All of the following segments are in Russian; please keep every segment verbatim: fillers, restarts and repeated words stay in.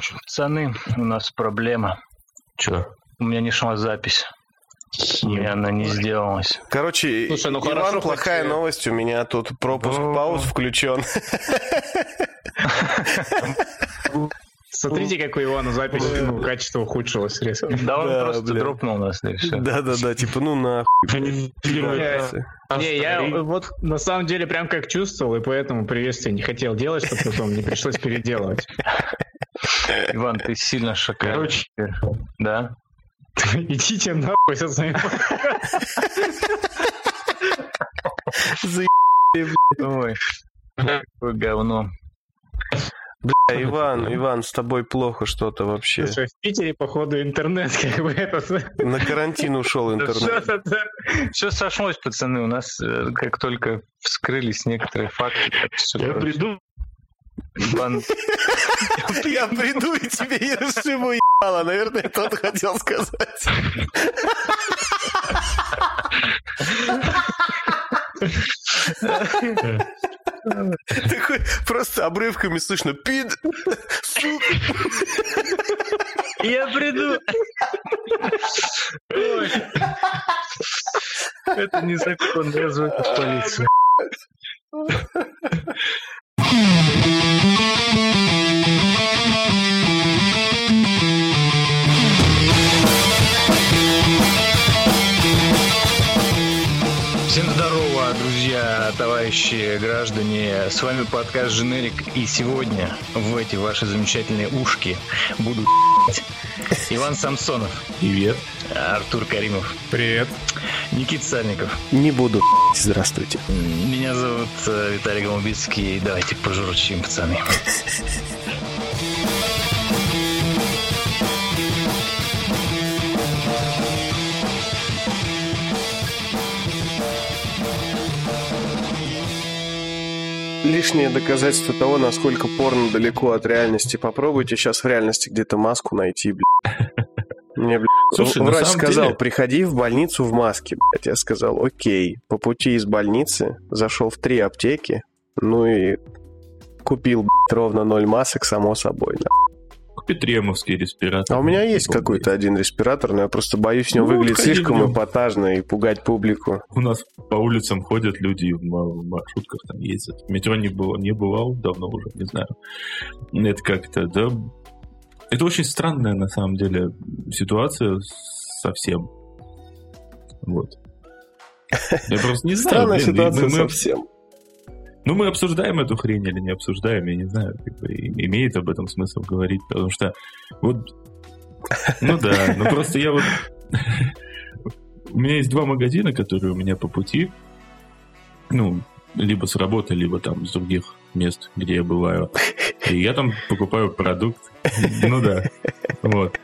выключен. Пацаны, у нас проблема. Че? У меня не шла запись. У меня она не сделалась. Короче, слушай, ну Иван, плохая хоть... новость. У меня тут пропуск О-о-о. пауз включен. Смотрите, какой Ивану запись, качество ухудшилось резко. Да он просто дропнул нас, да и все. Да-да-да, типа ну нахуй. Не, я вот на самом деле прям как чувствовал, и поэтому приветствие не хотел делать, чтобы потом не пришлось переделывать. Иван, ты сильно шокаешь. Короче, да. Идите нахуй со своим. Заебали, блядь. Ой, говно. Бля, Иван, Иван, с тобой плохо что-то вообще. Слушай, в Питере, походу, интернет как бы этот... На карантин ушел интернет. Все сошлось, пацаны, у нас как только вскрылись некоторые факты. Я приду. Иван... Я приду и тебе ершиву ебало. Наверное, это он хотел сказать. Такой просто обрывками слышно. Пид, сука. Я приду. Ой. Это незаконно. Я звоню в полицию. Всем здорово, друзья, товарищи, граждане. С вами подкаст «Женерик». И сегодня в эти ваши замечательные ушки буду Иван Самсонов. Привет. Артур Каримов. Привет. Никит Сальников. Не буду. Здравствуйте. Меня зовут Виталий Гамубицкий. Давайте пожурчим, пацаны. Лишнее доказательство того, насколько порно далеко от реальности. Попробуйте сейчас в реальности где-то маску найти, блядь. Мне, блядь, Слушай, врач сказал, деле... приходи в больницу в маске, блядь. Я сказал, окей. По пути из больницы зашел в три аптеки, ну и купил, блядь, ровно ноль масок, само собой, да. Петремовский респиратор. А у меня есть какой-то один респиратор, но я просто боюсь с ним ну, выглядеть слишком эпатажно и пугать публику. У нас по улицам ходят люди, в маршрутках там ездят. В метро не, было, не бывал давно уже, не знаю. Это как-то, да... Это очень странная, на самом деле, ситуация совсем. Вот. Я просто не знаю. Странная блин, ситуация мы, совсем. Ну, мы обсуждаем эту хрень или не обсуждаем, я не знаю, как бы, имеет об этом смысл говорить, потому что вот... Ну да, ну просто я вот... У меня есть два магазина, которые у меня по пути, ну, либо с работы, либо там с других мест, где я бываю. И я там покупаю продукт. Ну да. Вот.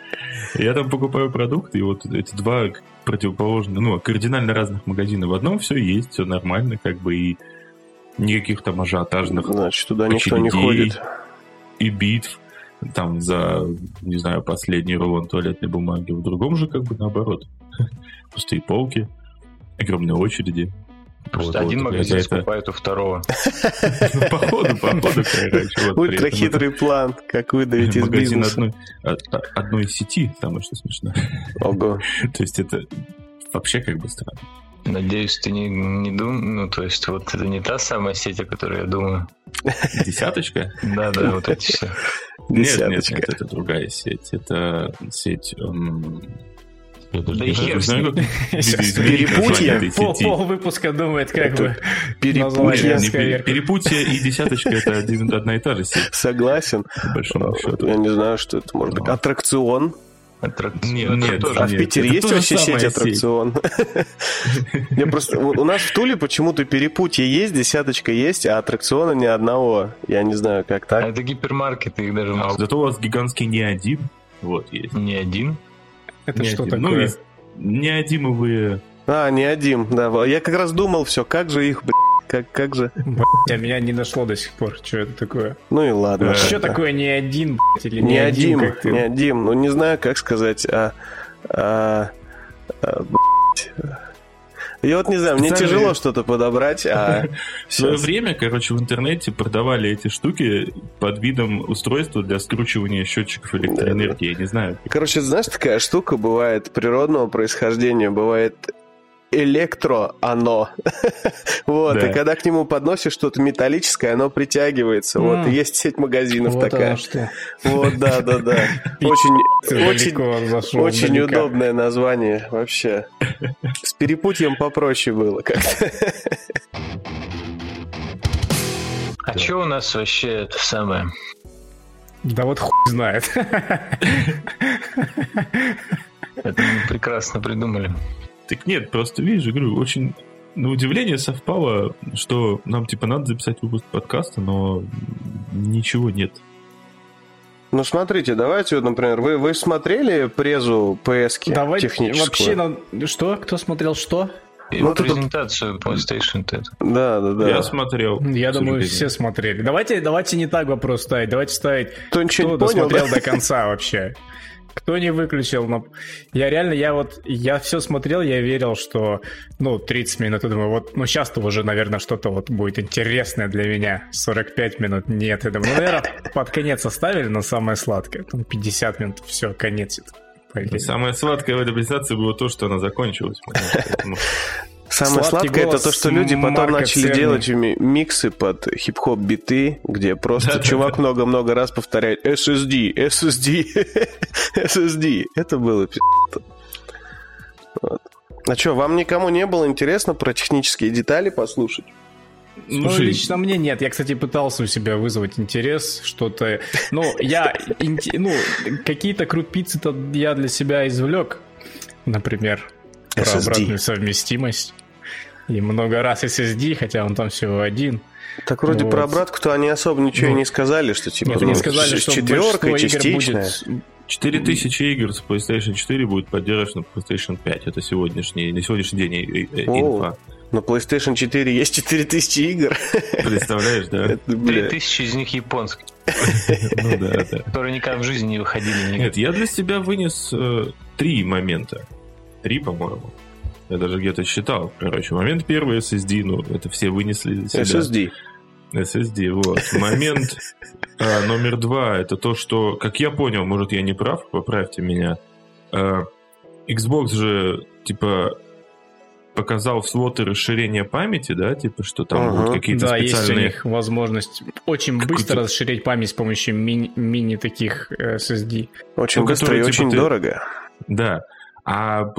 Я там покупаю продукт, и вот эти два противоположных, ну, кардинально разных магазина. В одном все есть, все нормально, как бы, и никаких там ажиотажных. Значит, туда никто не ходит. И битв там за, не знаю, последний рулон туалетной бумаги. В другом же, как бы, наоборот. Пустые полки, огромные очереди. Просто вот, один вот, магазин скупает это... у второго. Походу, походу, короче. Ультра хитрый план, как выдавить из бизнеса. Одной сети, самое что смешно. Ого. То есть это вообще как бы странно. Надеюсь, ты не, не думаешь... Ну, то есть вот это не та самая сеть, о которой я думаю. Десяточка? Да-да, вот эти все. Нет, нет, нет, это другая сеть. Это сеть... Да и хер с ним. Перепутье. Пол, пол выпуска думает, как это бы. Перепутье. Пере, перепутье и десяточка — это один, одна и та же сеть. Согласен. Я не знаю, что это может быть. Аттракцион. Аттракцион. Нет, нет, тоже, а в Питере есть вообще сеть аттракцион? Я просто... У нас в Туле почему-то перепутье есть, десяточка есть, а аттракциона ни одного. Я не знаю, как так. А это гипермаркеты их даже мало. Зато у вас гигантский не один. Вот есть. Не один. Это не что один. Такое? Ну, есть неодимовые... А, неодим, да. Я как раз думал, все, как же их, блядь, как, как же... Блядь, меня не дошло до сих пор, что это такое. Ну и ладно. А что да. такое неодим, блядь, или неодим? Неодим, неодим, ну не знаю, как сказать, а... а, а блядь... Я вот не знаю, мне Сами... тяжело что-то подобрать. А... В свое время, короче, в интернете продавали эти штуки под видом устройства для скручивания счетчиков электроэнергии. Я не знаю. Короче, знаешь, такая штука бывает природного происхождения, бывает... электро оно. Вот, да. И когда к нему подносишь что-то металлическое, оно притягивается. Mm. Вот, есть сеть магазинов вот такая. Вот, да, да, да. Очень, очень, зашел, очень удобное название вообще. С перепутьем попроще было как-то. А да. Что у нас вообще это самое? Да вот хуй знает. Это мы прекрасно придумали. Так нет, просто, видишь, говорю, очень на удивление совпало, что нам, типа, надо записать выпуск подкаста, но ничего нет. Ну, смотрите, давайте, вот, например, вы, вы смотрели презу пэ эс-ки давайте техническую? Давайте вообще, что? Кто смотрел что? Ну, презентацию это... PlayStation. Да, да, да. Я смотрел. Я думаю, все смотрели. Давайте, давайте не так вопрос ставить, давайте ставить, кто, кто досмотрел до конца вообще. Кто не выключил, но я реально, я вот, я все смотрел, я верил, что, ну, тридцать минут, я думаю, вот, ну, сейчас-то уже, наверное, что-то вот будет интересное для меня, сорок пять минут, нет, я думаю, ну, наверное, под конец оставили, но самое сладкое, там, пятьдесят минут, все, конец. Самое сладкое в этой презентации было то, что она закончилась. Самое сладкое это то, что люди потом начали делать миксы под хип-хоп биты, где просто чувак много-много раз повторяет эс эс ди, эс эс ди, эс эс ди. Это было пи***то. А что, вам никому не было интересно про технические детали послушать? Ну, слушай, лично мне нет. Я, кстати, пытался у себя вызвать интерес, что-то... Ну, я... Ну, какие-то крупицы-то я для себя извлек, например... Про эс эс ди. Обратную совместимость. И много раз эс эс ди, хотя он там всего один. Так вроде вот. Про обратку-то они особо ничего ну, не сказали, что типа... Нет, ну, не сказали, что большинство частичная. Игр будет... четыре тысячи игр с PlayStation четыре будет поддержано в PlayStation пять. Это сегодняшний, на сегодняшний день инфа. На PlayStation четыре есть четыре тысячи игр. Представляешь, да? три тысячи из них японские. Ну да, да. Которые никогда в жизни не выходили. Нет, я для себя вынес три момента. Три, по-моему. Я даже где-то считал. Короче, момент первый эс эс ди, ну, это все вынесли для себя. эс эс ди. эс эс ди, вот. Момент э, номер два, это то, что, как я понял, может, я не прав, поправьте меня, э, Xbox же, типа, показал слоты расширения памяти, да, типа, что там uh-huh. будут какие-то да, специальные... Да, есть у них возможность очень какой-то... быстро расширить память с помощью ми- мини таких эс эс ди. Очень ну, быстро которые, и типа, очень ты... дорого. Да. А на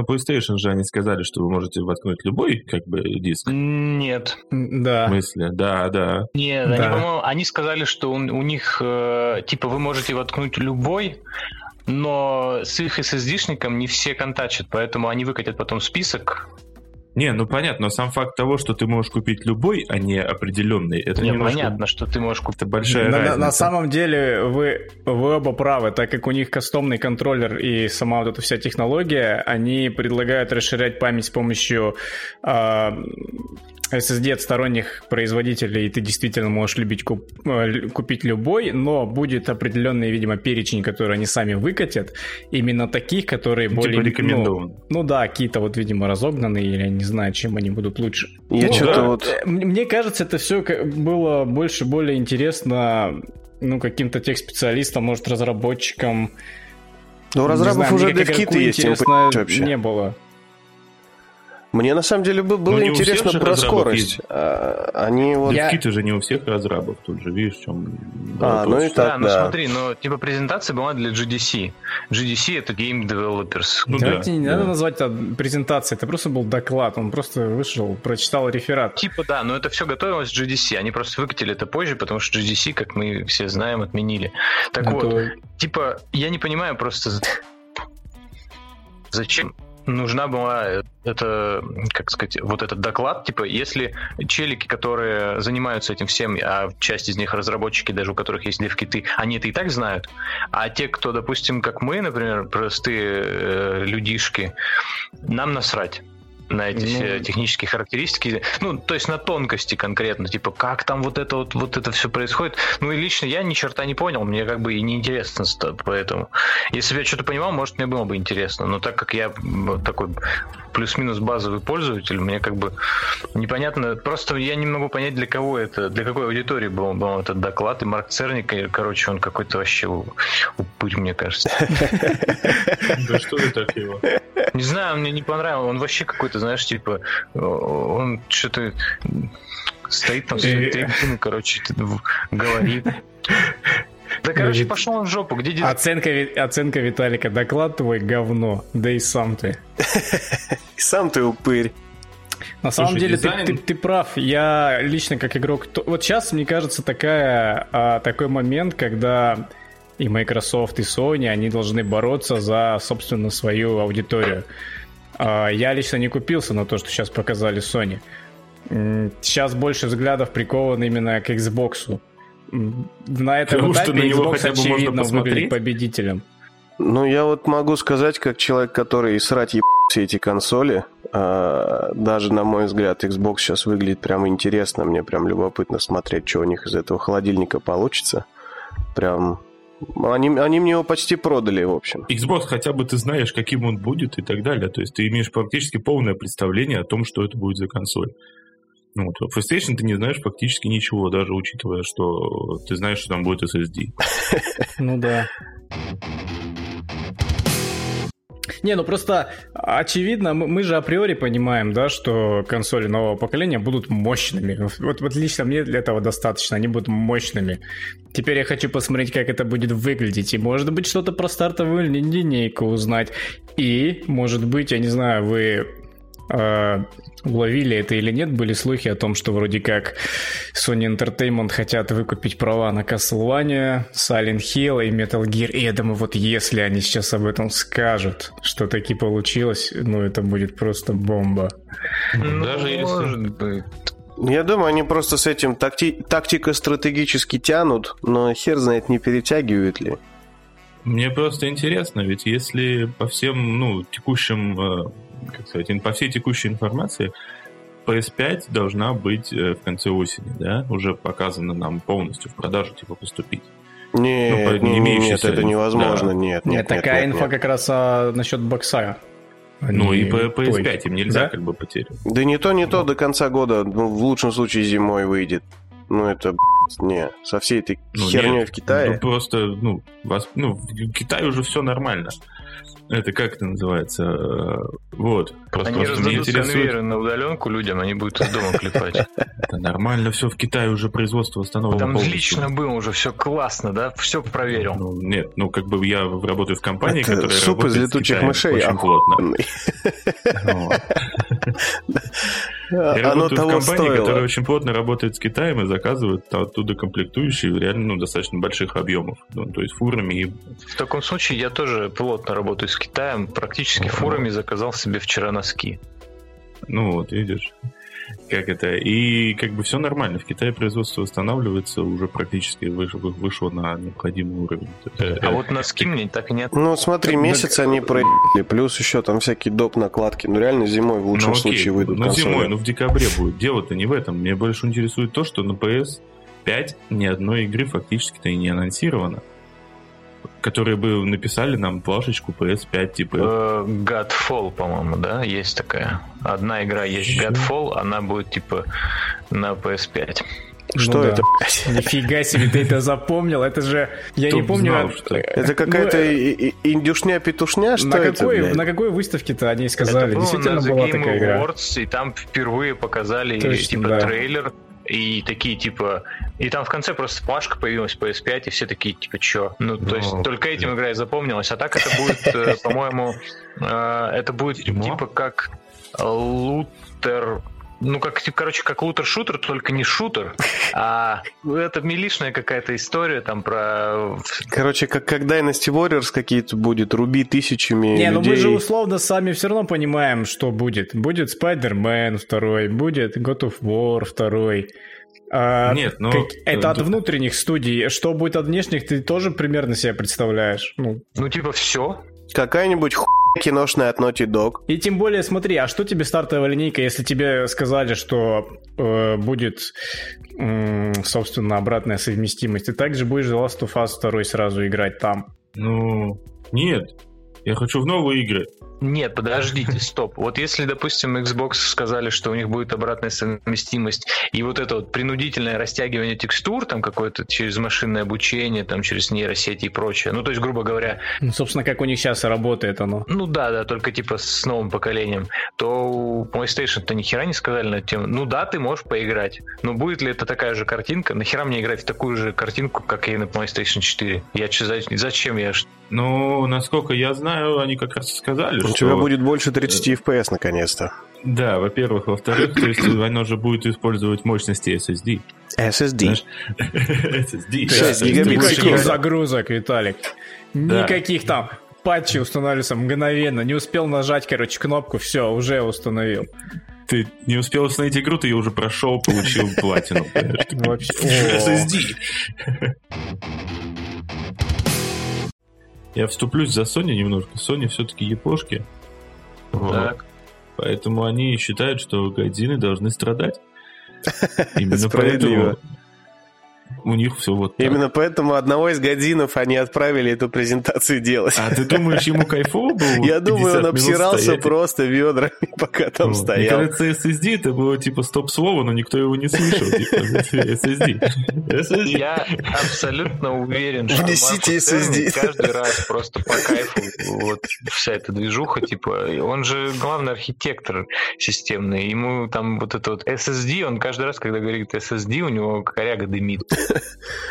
PlayStation же они сказали, что вы можете воткнуть любой, как бы, диск. Нет. Да. В смысле? Да, да. Нет, да. Они, по-моему, они сказали, что у, у них, э, типа, вы можете воткнуть любой, но с их эс эс ди-шником не все контачат, поэтому они выкатят потом список. Не, ну понятно, но сам факт того, что ты можешь купить любой, а не определенный, это не немножко... понятно, что ты можешь купить. Это большая на, разница. На самом деле вы, вы оба правы, так как у них кастомный контроллер и сама вот эта вся технология, они предлагают расширять память с помощью э, эс эс ди от сторонних производителей, и ты действительно можешь любить куп, э, купить любой, но будет определенный, видимо, перечень, который они сами выкатят, именно таких, которые типа более... рекомендованы. Ну, ну да, какие-то вот, видимо, разогнанные или не знаю, чем они будут лучше. Я ну, что-то да. вот... Мне кажется, это все было больше, более интересно ну, каким-то тех-специалистам, может, разработчикам. Ну, разработчиков уже девкиты есть, интересно не было. Мне, на самом деле, было интересно про скорость. А, они вот... Девкиты же не у всех разрабов, тут же, видишь, в чем... А, ну и так, да. Ну, смотри, но, типа, презентация была для джи ди си. джи ди си — это Game Developers. Ну, давайте да, не да. надо назвать это презентацией, это просто был доклад, он просто вышел, прочитал реферат. Типа, да, но это все готовилось к джи ди си, они просто выкатили это позже, потому что джи ди си, как мы все знаем, отменили. Так это... вот, типа, я не понимаю просто, зачем... Нужна была это, как сказать, вот этот доклад, типа, если челики, которые занимаются этим всем, а часть из них разработчики, даже у которых есть девкиты, они это и так знают, а те, кто, допустим, как мы, например, простые э, людишки, нам насрать. на эти ну... технические характеристики, ну, то есть на тонкости конкретно, типа, как там вот это вот, вот это все происходит. Ну, и лично я ни черта не понял, мне как бы и не интересно поэтому. Если бы я что-то понимал, может, мне было бы интересно, но так как я такой плюс-минус базовый пользователь, мне как бы непонятно, просто я не могу понять, для кого это, для какой аудитории был, был этот доклад, и Марк Церник, и, короче, он какой-то вообще упырь, мне кажется. Да что это такое? Не знаю, мне не понравилось, он вообще какой-то, знаешь, типа, он что-то стоит там свои трибуны, короче, говорит. Да, короче, пошел он в жопу. Где дизайн? Оценка, оценка Виталика. Доклад твой говно. Да и сам ты. Сам ты упырь. На самом Слушай, деле дизайн... ты, ты, ты прав. Я лично как игрок... Вот сейчас, мне кажется, такая, такой момент, когда и Microsoft, и Sony, они должны бороться за, собственно, свою аудиторию. Я лично не купился на то, что сейчас показали Sony. Сейчас больше взглядов прикован именно к Xbox. На этом этапе Xbox, очевидно, выглядит победителем. Ну, я вот могу сказать, как человек, который срать еб... все эти консоли, даже, на мой взгляд, Xbox сейчас выглядит прям интересно. Мне прям любопытно смотреть, что у них из этого холодильника получится. Прям... Они, они мне его почти продали, в общем. Xbox, хотя бы ты знаешь, каким он будет и так далее. То есть ты имеешь практически полное представление о том, что это будет за консоль. Ну, вот. PlayStation ты не знаешь практически ничего, даже учитывая, что ты знаешь, что там будет эс эс ди. Ну да. Не, ну просто очевидно, мы же априори понимаем, да, что консоли нового поколения будут мощными. Вот, вот лично мне для этого достаточно, они будут мощными. Теперь я хочу посмотреть, как это будет выглядеть. И, может быть, что-то про стартовую линейку узнать. И, может быть, я не знаю, вы э, уловили это или нет, были слухи о том, что вроде как Sony Entertainment хотят выкупить права на Castlevania, Silent Hill и Metal Gear. И я думаю, вот если они сейчас об этом скажут, что таки получилось, ну это будет просто бомба. Ну, даже если... Я думаю, они просто с этим такти... тактико-стратегически тянут, но хер знает, не перетягивают ли. Мне просто интересно, ведь если по всем, ну, текущим, как сказать, по всей текущей информации, пи эс пять должна быть в конце осени, да? Уже показано нам полностью в продажу, типа, поступить. Нет, ну, не нет, это невозможно, да. нет, нет, нет. Такая нет, инфа нет. Как раз а, насчет бокса. Ну и пи эс пять им нельзя да? как бы потерять. Да не то, не да. то до конца года, ну, в лучшем случае зимой выйдет. Ну это, блядь, не, со всей этой ну, херней нет, в Китае. Ну просто, ну, вас, ну, в Китае уже все нормально. Это как это называется? Вот. Просто, они просто раздадут конвейеры на удаленку людям, они будут из дома клепать. Да нормально, все в Китае уже производство восстановлено. Там лично было уже, все классно, да? Все проверил. Ну, нет, ну как бы я работаю в компании, это которая суп работает из летучих с Китаем, мышей, очень плотно. Я работаю в компании, которая очень плотно работает с Китаем и заказывает оттуда комплектующие реально достаточно больших объемов. То есть фурами. В таком случае я тоже плотно работаю с Китаем, практически фурами заказал себе вчера носки. Ну вот, видишь, как это. И как бы все нормально. В Китае производство восстанавливается, уже практически вышло, вышло на необходимый уровень. А вот носки мне так и нет. Ну смотри, месяц они проехали, плюс еще там всякие доп. Накладки. Ну реально зимой в лучшем случае выйдут. Ну зимой, ну в декабре будет. Дело-то не в этом. Меня больше интересует то, что на пи эс пять ни одной игры фактически-то и не анонсировано. Которые бы написали нам плашечку пи эс пять типа. Godfall, по-моему, да, есть такая. Одна игра есть Godfall, она будет типа на пи эс пять. Что ну это? Да. Нифига себе, ты это запомнил? Это же, я Тут не помню... Знал, что... Это какая-то ну, индюшня-петушня? Что на, это, какой, на какой выставке-то они сказали? Это действительно была такая игра. Это было на The Game Awards, и там впервые показали Точно, типа да. трейлер. И такие, типа... И там в конце просто плашка появилась пи эс пять, и все такие, типа, чё? Ну, то есть, О, только этим игра и запомнилась. А так это будет, по-моему... Это будет, типа, как лутер... Ну, как, короче, как лутер-шутер, только не шутер. А это милишная какая-то история там про... Короче, как, как Dynasty Warriors какие-то будет, руби тысячами не, людей. Не, ну мы же условно сами все равно понимаем, что будет. Будет Spider-Man второй, будет God of War второй. А, Нет, ну... Как, это от внутренних студий. Что будет от внешних, ты тоже примерно себе представляешь. Ну, ну типа все. Какая-нибудь хуйня киношная от Naughty Dog. И тем более, смотри, а что тебе стартовая линейка, если тебе сказали, что э, будет, э, собственно, обратная совместимость, ты также будешь The Last of Us два сразу играть там? Ну, нет. Я хочу в новые игры. Нет, подождите, стоп. Вот если, допустим, Xbox сказали, что у них будет обратная совместимость, и вот это вот принудительное растягивание текстур, там какое-то через машинное обучение, там через нейросети и прочее. Ну, то есть, грубо говоря... Ну, собственно, как у них сейчас работает оно. Ну, да, да, только типа с новым поколением. То у PlayStation-то нихера не сказали на эту тему. Ну, да, ты можешь поиграть. Но будет ли это такая же картинка? Нахера мне играть в такую же картинку, как и на PlayStation четыре? Я че, зачем я... Ну, насколько я знаю, они как раз и сказали, что... У тебя будет больше тридцать эф пи эс наконец-то. Да, во-первых. Во-вторых, то есть оно же будет использовать мощности эс эс ди. эс эс ди. эс эс ди. шесть гигабит. Никаких загрузок, Виталик. Никаких там патчей устанавливаются мгновенно. Не успел нажать, короче, кнопку, все, уже установил. Ты не успел установить игру, ты ее уже прошел, получил платину. эс эс ди. Я вступлюсь за Sony немножко. Sony все-таки япошки. Вот. Поэтому они считают, что годзиллы должны страдать. Именно поэтому у них все вот так. Именно поэтому одного из годзинов они отправили эту презентацию делать. А ты думаешь, ему кайфово было? Я думаю, он обсирался просто ведрами, пока там стоял. Мне кажется, эс эс ди это было типа стоп-слово, но никто его не слышал. эс эс ди. Я абсолютно уверен, что каждый раз просто по кайфу вот вся эта движуха, типа, он же главный архитектор системный, ему там вот это вот эс эс ди, он каждый раз, когда говорит эс эс ди, у него коряга дымит.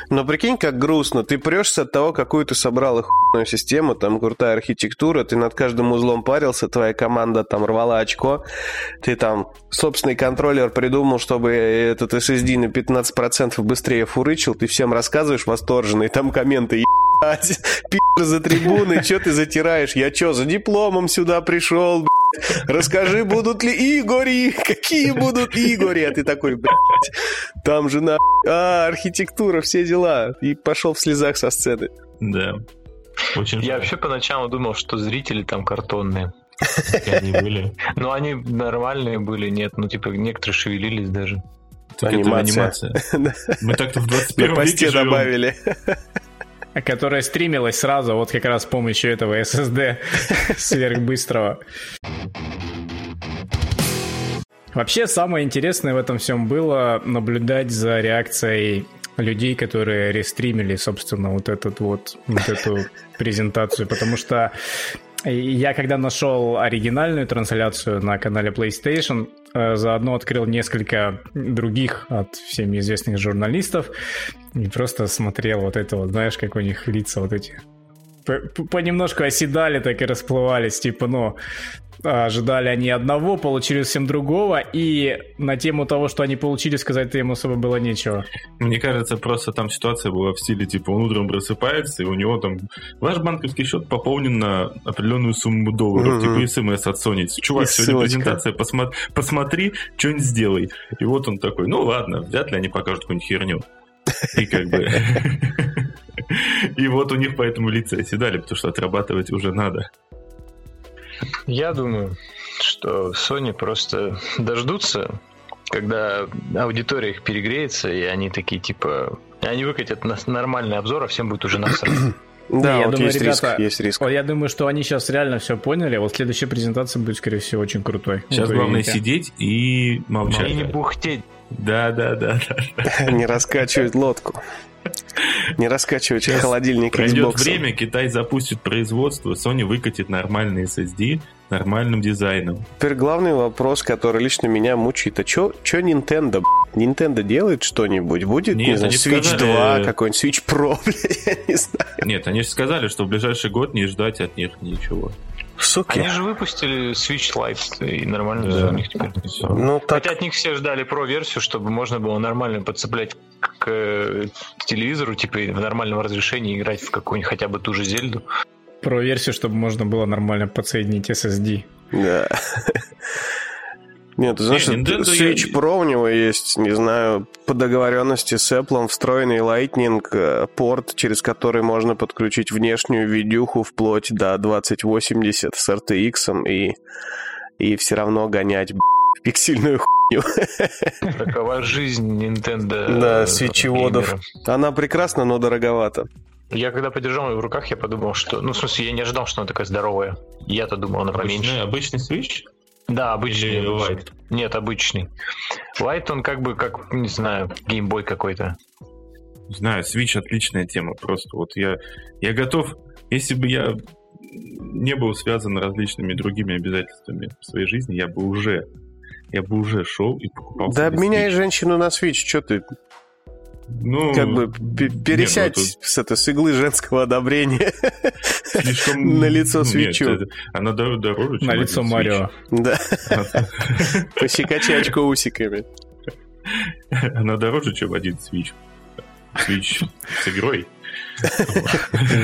Но прикинь, как грустно. Ты прешься от того, какую ты собрал охуенную систему, там крутая архитектура, ты над каждым узлом парился, твоя команда там рвала очко, ты там собственный контроллер придумал, чтобы этот эс эс ди на пятнадцать процентов быстрее фурычил, ты всем рассказываешь восторженно, и там комменты: ебать, пи***р за трибуны, че ты затираешь? Я че, за дипломом сюда пришел, блядь? Расскажи, будут ли Игори? Какие будут Игори? А ты такой, блядь, там же на... А, архитектура, все дела. И пошел в слезах со сцены. Да. Очень Я жаль. Вообще поначалу думал, что зрители там картонные. Они были. Ну, они нормальные были, нет. Ну, типа, некоторые шевелились даже. Анимация. Мы так-то в двадцать первом веке живем. Добавили. Которая стримилась сразу, вот как раз с помощью этого эс эс ди сверхбыстрого. Вообще, самое интересное в этом всем было наблюдать за реакцией людей, которые рестримили, собственно, вот, этот вот, вот эту презентацию, потому что я, когда нашел оригинальную трансляцию на канале PlayStation, заодно открыл несколько других от всеми известных журналистов и просто смотрел вот это вот, знаешь, как у них лица вот эти понемножку оседали, так и расплывались, типа, ну, ожидали они одного, получили всем другого, и на тему того, что они получили, сказать-то им особо было нечего. Мне кажется, просто там ситуация была в стиле, типа, он утром просыпается, и у него там ваш банковский счет пополнен на определенную сумму долларов, mm-hmm. типа смс от Sony. Чувак, и сегодня ссылочка. Презентация, посмотри, посмотри, что-нибудь сделай. И вот он такой, ну ладно, вряд ли они покажут какую-нибудь херню. И как бы... И вот у них поэтому лица оседали, потому что отрабатывать уже надо. Я думаю, что Sony просто дождутся, когда аудитория их перегреется, и они такие, типа... Они выкатят нормальный обзор, а всем будет уже насрать. Да, вот есть риск, есть риск. Я думаю, что они сейчас реально все поняли. Вот следующая презентация будет, скорее всего, очень крутой. Сейчас главное сидеть и молчать. И не бухтеть. Да, да, да, да. Не раскачивать лодку. Не раскачивать сейчас холодильник Xbox. Пройдет время, Китай запустит производство, Sony выкатит нормальные эс эс ди нормальным дизайном. Теперь главный вопрос, который лично меня мучает. А что Nintendo? Nintendo делает что-нибудь? Будет, Нет, не знаю, Switch сказали... два, какой-нибудь Switch Pro? Я не знаю. Нет, они же сказали, что в ближайший год не ждать от них ничего. Суки. Они же выпустили Switch Lite, и нормально да. у них теперь. Ну, так... Хотя от них все ждали Pro-версию, чтобы можно было нормально подцеплять к, к, к телевизору, типа в нормальном разрешении играть в какую-нибудь хотя бы ту же Зельду. Pro-версию, чтобы можно было нормально подсоединить эс эс ди. Да. Нет, ты знаешь, не, Switch я... Pro у него есть, не знаю, по договоренности с Apple встроенный Lightning порт, через который можно подключить внешнюю видюху вплоть до двадцать восемьдесят с эр ти экс и, и все равно гонять в пиксельную хуйню. Такова жизнь Nintendo. Да, свитчеводов. Она прекрасна, но дороговата. Я когда подержал ее в руках, я подумал, что... Ну, в смысле, я не ожидал, что она такая здоровая. Я-то думал, она поменьше. Обычный Switch? Да, обычный. Light? Нет, обычный. Light, он как бы, как, не знаю, геймбой какой-то. Не знаю, Switch отличная тема. Просто вот я, я готов... Если бы я не был связан различными другими обязательствами в своей жизни, я бы уже... Я бы уже шел и покупал... Да обменяй Switch. Женщину на Switch, что ты... Ну, как бы пересядь нет, ну, с, это, с иглы женского одобрения слишком... на лицо свечу. Нет, это... Она дор- дороже, чем на лицо Марио. Да. Посекачи очко усиками. Она дороже, чем один свич. Свич с игрой.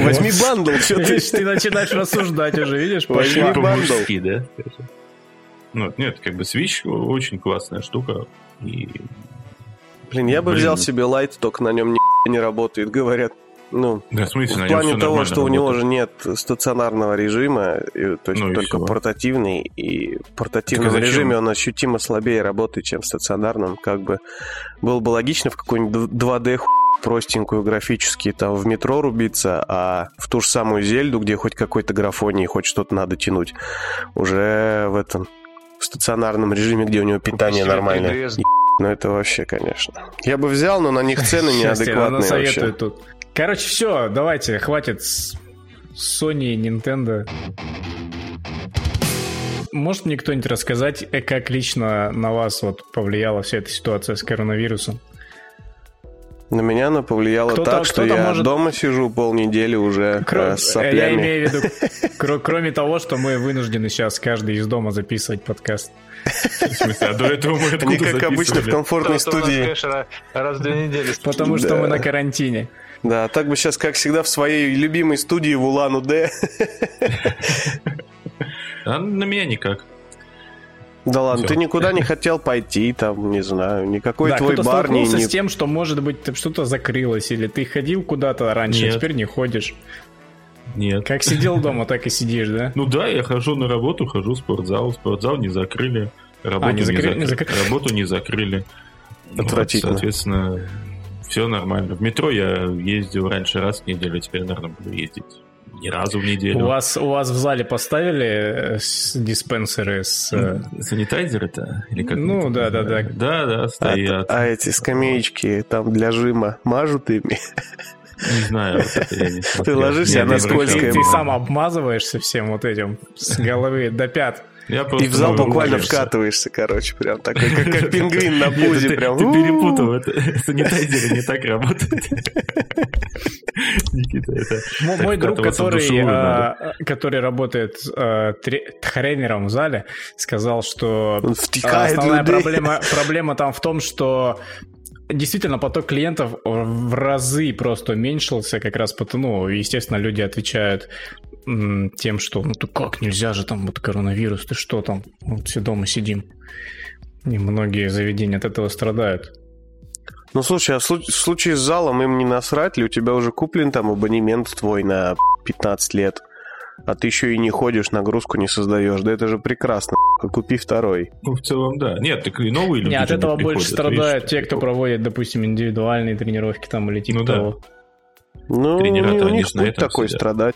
Возьми бандл. Ты начинаешь рассуждать уже, видишь? Возьми бандл. Нет, как бы свич очень классная штука. И... Блин, я бы Блин. взял себе лайт, только на нем ни не работает, говорят. Ну, да, в смысле, в плане того, что работает. У него же нет стационарного режима, и, то есть ну, только и портативный, и в портативном режиме он ощутимо слабее работает, чем в стационарном. Как бы было бы логично в какую-нибудь два дэ хуй простенькую графически там в метро рубиться, а в ту же самую Зельду, где хоть какой-то графоний, хоть что-то надо тянуть, уже в этом в стационарном режиме, где у него питание нормальное. Ну, это вообще, конечно. Я бы взял, но на них цены неадекватные вообще. Тут. Короче, все, давайте, хватит Sony и Nintendo. Может мне кто-нибудь рассказать, как лично на вас вот повлияла вся эта ситуация с коронавирусом? На меня она повлияла кто-то, так, что я может... дома сижу полнедели уже Кро... с соплями. Я имею в виду, кр- кроме того, что мы вынуждены сейчас каждый из дома записывать подкаст. В смысле, а до этого мы откуда записывали? Они, как обычно, в комфортной студии. Раз в две недели. Потому что мы на карантине. Да, так бы сейчас, как всегда, в своей любимой студии в Улан-Удэ. А на меня никак. Да ладно, все. Ты никуда не хотел пойти, там, не знаю, никакой да, твой бар не... Да, кто-то столкнулся с тем, что, может быть, что-то закрылось, или ты ходил куда-то раньше, Нет. а теперь не ходишь. Нет. Как сидел дома, так и сидишь, да? Ну да, я хожу на работу, хожу в спортзал, спортзал не закрыли, работу, а, не, закры... не, закры... работу не закрыли. Отвратительно. Вот, соответственно, все нормально. В метро я ездил раньше раз в неделю, теперь, наверное, буду ездить. Ни разу в неделю. У вас, у вас в зале поставили диспенсеры с... Санитайзеры-то? Или как ну, да-да-да. Да-да, стоят. А, а эти скамеечки там для жима мажут ими? Не знаю. Вот это я не ты ложишься, она скользкая. Ты, ты сам обмазываешься всем вот этим с головы до пят. И в зал буквально вкатываешься, короче, прям такой, как, как пингвин на пузе. Ты, ты перепутал, это санитайзеры не так работают. Никита, это... Мой друг, который, который работает э, тренером в зале, сказал, что основная проблема, проблема там в том, что действительно, поток клиентов в разы просто уменьшился, как раз потому, ну, естественно, люди отвечают м, тем, что ну ты как, нельзя же там вот коронавирус, ты что там, вот все дома сидим. И многие заведения от этого страдают. Ну, слушай, а в случае с залом им не насрать ли? У тебя уже куплен там абонемент твой на пятнадцать лет, а ты еще и не ходишь, нагрузку не создаешь. Да это же прекрасно. Купи второй. Ну, в целом, да. Нет, так и новые люди. Нет, от этого приходят, больше страдают видишь, те, кто проводит, допустим, индивидуальные тренировки там или типа ну, того. Да. Ну, у них будет такой сидят. Страдать.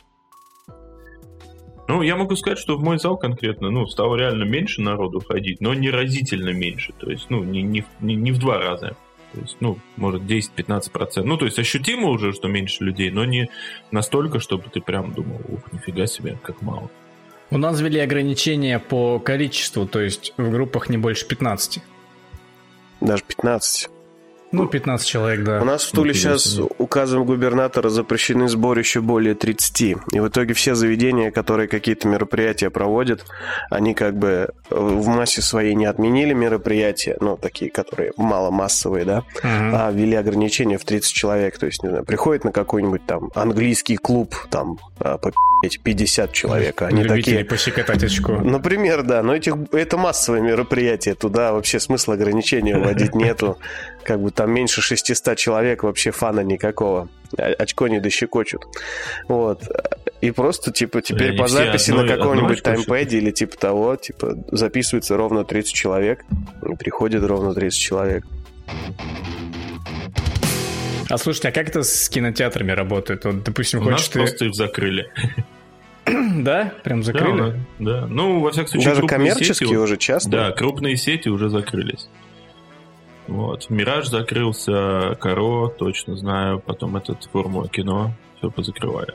Ну, я могу сказать, что в мой зал конкретно, ну, стало реально меньше народу ходить, но не разительно меньше. То есть, ну, не, не, не в два раза. То есть, ну, может, десять-пятнадцать процентов. Ну, то есть, ощутимо уже, что меньше людей, но не настолько, чтобы ты прям думал, ух, нифига себе, как мало. У нас ввели ограничения по количеству, то есть в группах не больше пятнадцати. Даже пятнадцать. Ну, пятнадцать человек, да. У нас в Туле сейчас указом губернатора запрещены сборища более тридцати. И в итоге все заведения, которые какие-то мероприятия проводят, они как бы в массе своей не отменили мероприятия, ну, такие, которые маломассовые, да, uh-huh. а ввели ограничения в тридцать человек. То есть, не знаю, приходит на какой-нибудь там английский клуб, там, по пятьдесят человек. Они любители такие... пощекотать очко. Например, да. Но этих... это массовое мероприятие. Туда вообще смысла ограничения вводить нету. Как бы там меньше шестисот человек, вообще фана никакого. Очко не дощекочут. Вот. И просто, типа, теперь по записи одной, на каком-нибудь таймпэде или типа того, типа, записывается ровно тридцать человек и приходит ровно тридцать человек. А слушайте, а как это с кинотеатрами работает? Вот, допустим, хочешь ты... У нас просто их закрыли. Да? Прям закрыли? Да, да. Ну, во всяком случае, даже коммерческие уже часто. Да, крупные сети уже закрылись. Вот. Мираж закрылся, Каро, точно знаю, потом этот формула кино, все позакрывали.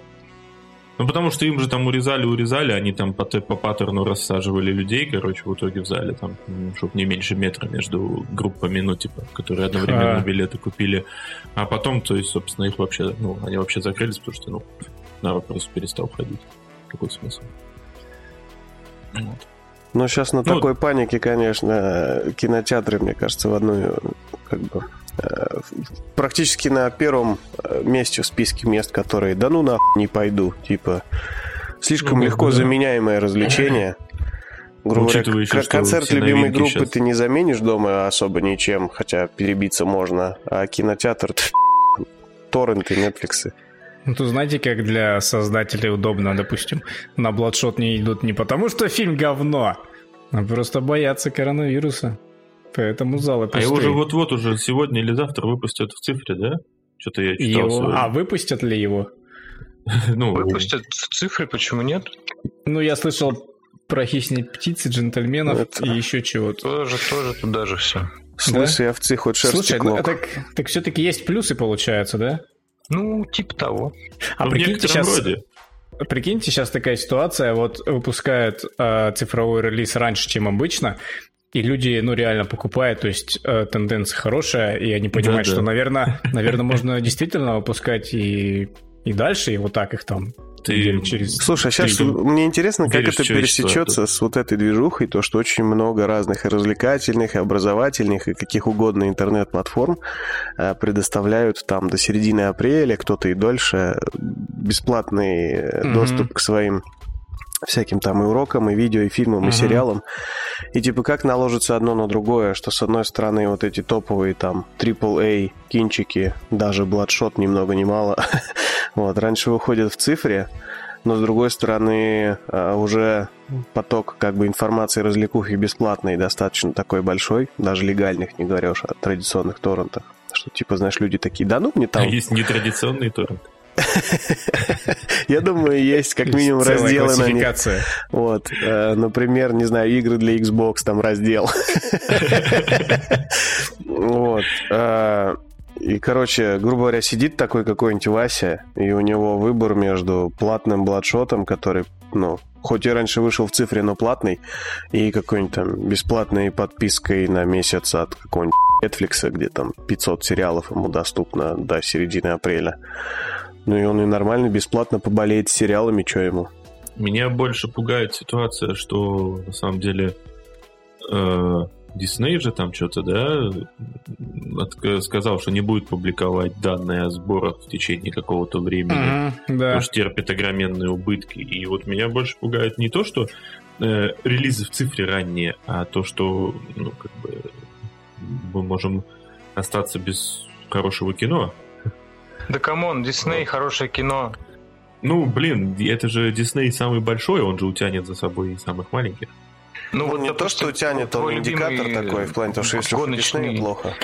Ну, потому что им же там урезали-урезали, они там по, по паттерну рассаживали людей, короче, в итоге в зале, там, чтобы не меньше метра между группами, ну, типа, которые одновременно а. билеты купили. А потом, то есть, собственно, их вообще, ну, они вообще закрылись, потому что, ну, народ просто перестал ходить. Какой смысл? Вот. Но сейчас на такой ну, панике, конечно, кинотеатры, мне кажется, в одну, как бы, практически на первом месте в списке мест, которые, да ну нахуй не пойду, типа, слишком ну, легко да. заменяемое развлечение. Грубо говоря, к- концерт любимой группы сейчас ты не заменишь дома особо ничем, хотя перебиться можно, а кинотеатр, торренты, Netflix. Ну, тут знаете, как для создателей удобно, допустим, на Бладшот не идут не потому, что фильм говно, а просто боятся коронавируса. Поэтому залы пустые. А его уже вот-вот уже сегодня или завтра выпустят в цифре, да? Что-то я читал его... сегодня. А выпустят ли его? Ну, выпустят в цифре, почему нет? Ну, я слышал про хищные птицы, джентльменов это... и еще чего-то. Тоже, тоже туда же все. В смысле, да? Овцы, хоть шерсти клок. Слушай, так, так все-таки есть плюсы, получается, да? Ну, типа того. А прикиньте сейчас, прикиньте, сейчас такая ситуация, вот выпускают э, цифровой релиз раньше, чем обычно, и люди, ну, реально покупают, то есть э, тенденция хорошая, и они понимают, да-да, что, наверное, наверное, можно действительно выпускать и, и дальше, и вот так их там... Ты... Через... Слушай, а сейчас ты... мне интересно, как веришь, это пересечется с вот этой движухой, то, что очень много разных и развлекательных, и образовательных, и каких угодно интернет-платформ предоставляют там до середины апреля, кто-то и дольше, бесплатный mm-hmm. доступ к своим всяким там и урокам, и видео, и фильмам, mm-hmm. и сериалам. И типа как наложится одно на другое, что с одной стороны вот эти топовые там трипл-эй кинчики, даже Бладшот ни много ни мало, вот, раньше выходят в цифре, но с другой стороны уже поток как бы информации развлекухи бесплатной достаточно такой большой, даже легальных, не говоря уж о традиционных торрентах, что типа, знаешь, люди такие, да ну мне там... А есть нетрадиционные торренты? Я думаю, есть как минимум разделы на них. Вот, например, не знаю, игры для Xbox, там раздел. Вот. И, короче, грубо говоря, сидит такой какой-нибудь Вася, и у него выбор между платным Бладшотом, который, ну, хоть и раньше вышел в цифре, но платный, и какой-нибудь там бесплатной подпиской на месяц от какого-нибудь Netflix, где там пятьсот сериалов ему доступно до середины апреля. Ну и он и нормально, бесплатно поболеет сериалами, что ему. Меня больше пугает ситуация, что на самом деле... Э- Disney же там что-то, да, сказал, что не будет публиковать данные о сборах в течение какого-то времени, mm-hmm, да. потому что терпит огроменные убытки. И вот меня больше пугает не то, что э, релизы в цифре ранние, а то, что, ну, как бы мы можем остаться без хорошего кино. Да камон, Disney, хорошее кино. Ну, блин, это же Disney самый большой, он же утянет за собой и самых маленьких. Ну, вот не то, то что, что тянет, он индикатор такой, в плане того, что если гоночный, плохо.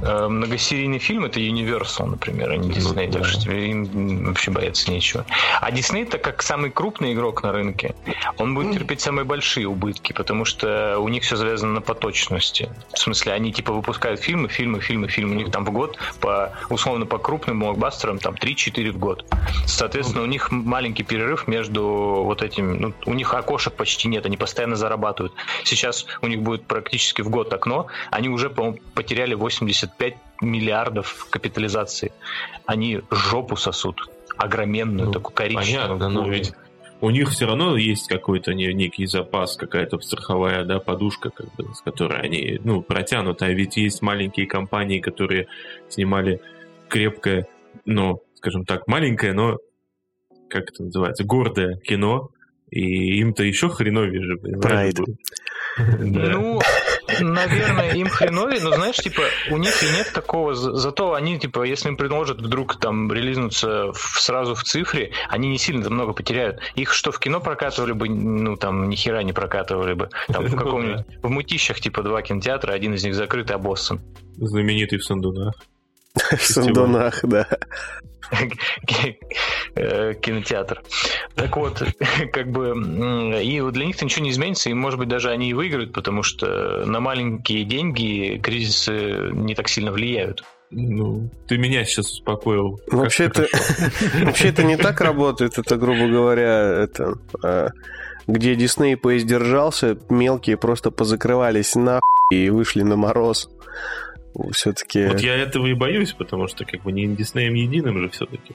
Э, многосерийный фильм — это Universal, например, а не Disney, ну, так да. что им вообще бояться нечего. А Disney, так как самый крупный игрок на рынке, он будет mm. терпеть самые большие убытки, потому что у них все завязано на поточности. В смысле, они типа выпускают фильмы, фильмы, фильмы, фильмы. У них там в год, по, условно, по крупным блокбастерам, там три-четыре в год. Соответственно, mm. у них маленький перерыв между вот этими... Ну, у них окошек почти нет, они постоянно зарабатывают. Сейчас у них будет практически в год окно, они уже, по-моему, потеряли восемьдесят пять миллиардов капитализации. Они жопу сосут. Огроменную, ну, такую коричневую. Понятно, но ведь у них все равно есть какой-то некий запас, какая-то страховая, да, подушка, как бы, с которой они, ну, протянуты. А ведь есть маленькие компании, которые снимали крепкое, ну, скажем так, маленькое, но, как это называется, гордое кино, и им-то еще хреновее же. Прайд. Ну, наверное, им хреновее, но, знаешь, типа, у них и нет такого, зато они, типа, если им предложат вдруг там релизнуться в, сразу в цифре, они не сильно много потеряют. Их что в кино прокатывали бы, ну, там, ни хера не прокатывали бы. Там в каком-нибудь, в Мутищах, типа, два кинотеатра, один из них закрыт, обоссан. Знаменитый в Сандунах. В Сандунах, да. Кинотеатр. Так вот, как бы, и для них-то ничего не изменится, и, может быть, даже они и выиграют, потому что на маленькие деньги кризисы не так сильно влияют. Ну, ты меня сейчас успокоил. Вообще это, вообще это не так работает, это, грубо говоря, это... где Disney поиздержался, мелкие просто позакрывались нахуй и вышли на мороз. Все-таки... Вот я этого и боюсь, потому что как бы не Диснеем единым же все-таки.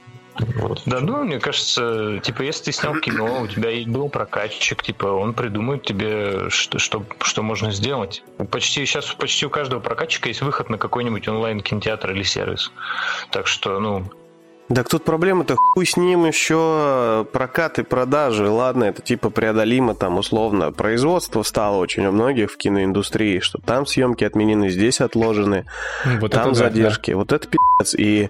Вот. Да, ну, мне кажется, типа, если ты снял кино, у тебя был прокатчик, типа, он придумает тебе, что, что, что можно сделать. Почти, сейчас почти у каждого прокатчика есть выход на какой-нибудь онлайн-кинотеатр или сервис. Так что, ну... Так тут проблема-то хуй с ним еще прокат и продажи. Ладно, это типа преодолимо там условно. Производство стало очень у многих в киноиндустрии, что там съемки отменены, здесь отложены, вот там задержки. Да. Вот это пи***ц. И,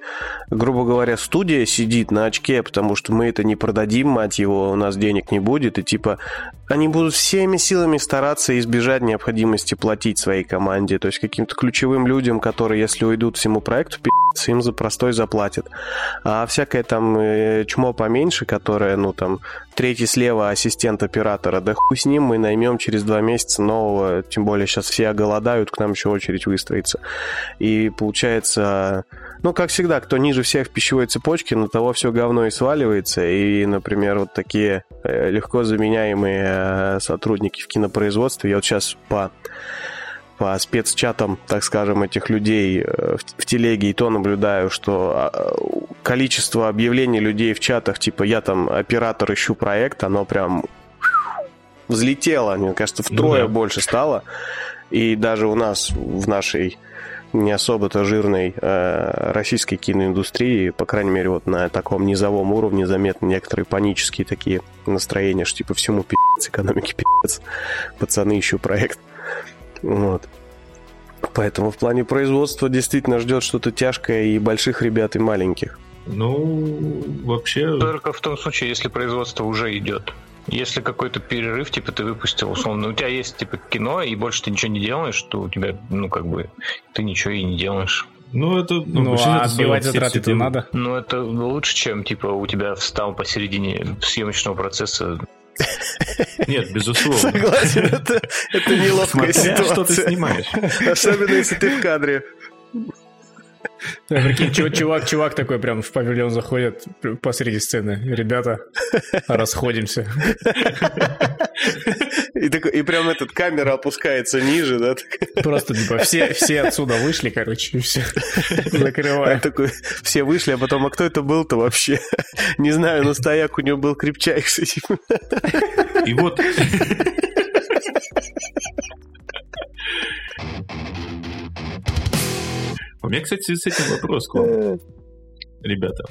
грубо говоря, студия сидит на очке, потому что мы это не продадим, мать его, у нас денег не будет. И типа они будут всеми силами стараться избежать необходимости платить своей команде. То есть каким-то ключевым людям, которые, если уйдут всему проекту, пи***ц, им за простой заплатят. А всякое там чмо поменьше, которое, ну, там, третий слева ассистент оператора, да хуй с ним, мы наймем через два месяца нового, тем более сейчас все оголодают, к нам еще очередь выстроится. И получается, ну, как всегда, кто ниже всех в пищевой цепочке, на того все говно и сваливается. И, например, вот такие легко заменяемые сотрудники в кинопроизводстве, я вот сейчас по... по спецчатам, так скажем, этих людей в телеге и то наблюдаю, что количество объявлений людей в чатах, типа я там оператор, ищу проект, оно прям взлетело, мне кажется, втрое mm-hmm. больше стало. И даже у нас, в нашей не особо-то жирной э, российской киноиндустрии, по крайней мере, вот на таком низовом уровне заметны некоторые панические такие настроения, что типа всему пи***ц, экономике пи***ц, пацаны, ищу проект. Вот. Поэтому в плане производства действительно ждет что-то тяжкое и больших ребят, и маленьких. Ну, вообще... Только в том случае, если производство уже идет. Если какой-то перерыв, типа, ты выпустил, условно, у тебя есть, типа, кино, и больше ты ничего не делаешь, то у тебя, ну, как бы, ты ничего и не делаешь. Ну, это... Ну, ну а отбивать затраты-то надо. Ну, это лучше, чем, типа, у тебя встал посередине съемочного процесса. Нет, безусловно. Согласен, это, это неловкая Смотря, ситуация. Что ты снимаешь. Особенно, если ты в кадре. Прикинь, чувак, чувак такой прям в павильон заходит посреди сцены. Ребята, расходимся. И, такой, и прям этот, камера опускается ниже, да? Просто типа все, все отсюда вышли, короче, и все. Закрываем. Такой, все вышли, а потом, а кто это был-то вообще? Не знаю, но стояк у него был крепчайший. И вот... У меня, кстати, с этим вопрос к вам, ребята.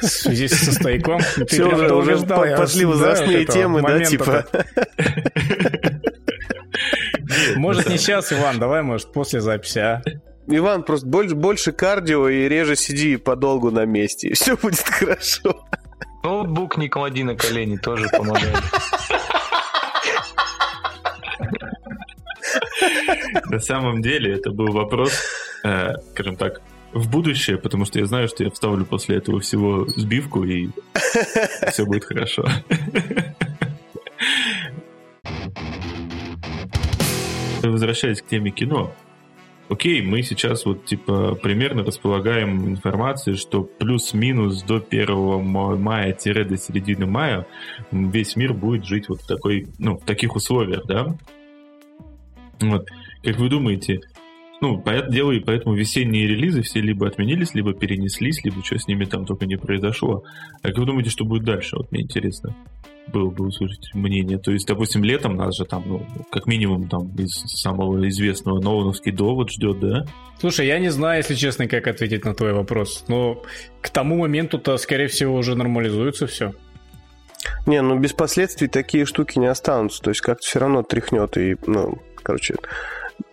В связи со стояком? Все, уже пошли возрастные темы, да, типа? Может, не сейчас, Иван, давай, может, после записи, а? Иван, просто больше кардио и реже сиди подолгу на месте, и все будет хорошо. Ноутбук не клади на колени, тоже помогает. На самом деле, это был вопрос, э, скажем так, в будущее, потому что я знаю, что я вставлю после этого всего сбивку, и все будет хорошо. Возвращаясь к теме кино. Окей, мы сейчас вот типа примерно располагаем информацией, что плюс-минус до первого мая-до середины мая весь мир будет жить вот в такой, ну, в таких условиях, да? Вот. Как вы думаете, Ну, понятное дело, и поэтому весенние релизы все либо отменились, либо перенеслись, либо что с ними там только не произошло. А как вы думаете, что будет дальше? Вот мне интересно было бы услышать мнение. То есть, допустим, летом нас же там, ну, как минимум, там, из самого известного Нолановский довод ждет, да? Слушай, я не знаю, если честно, как ответить на твой вопрос, но к тому моменту-то, скорее всего, уже нормализуется все. Не, ну, без последствий такие штуки не останутся, то есть как-то все равно тряхнет и, ну, короче...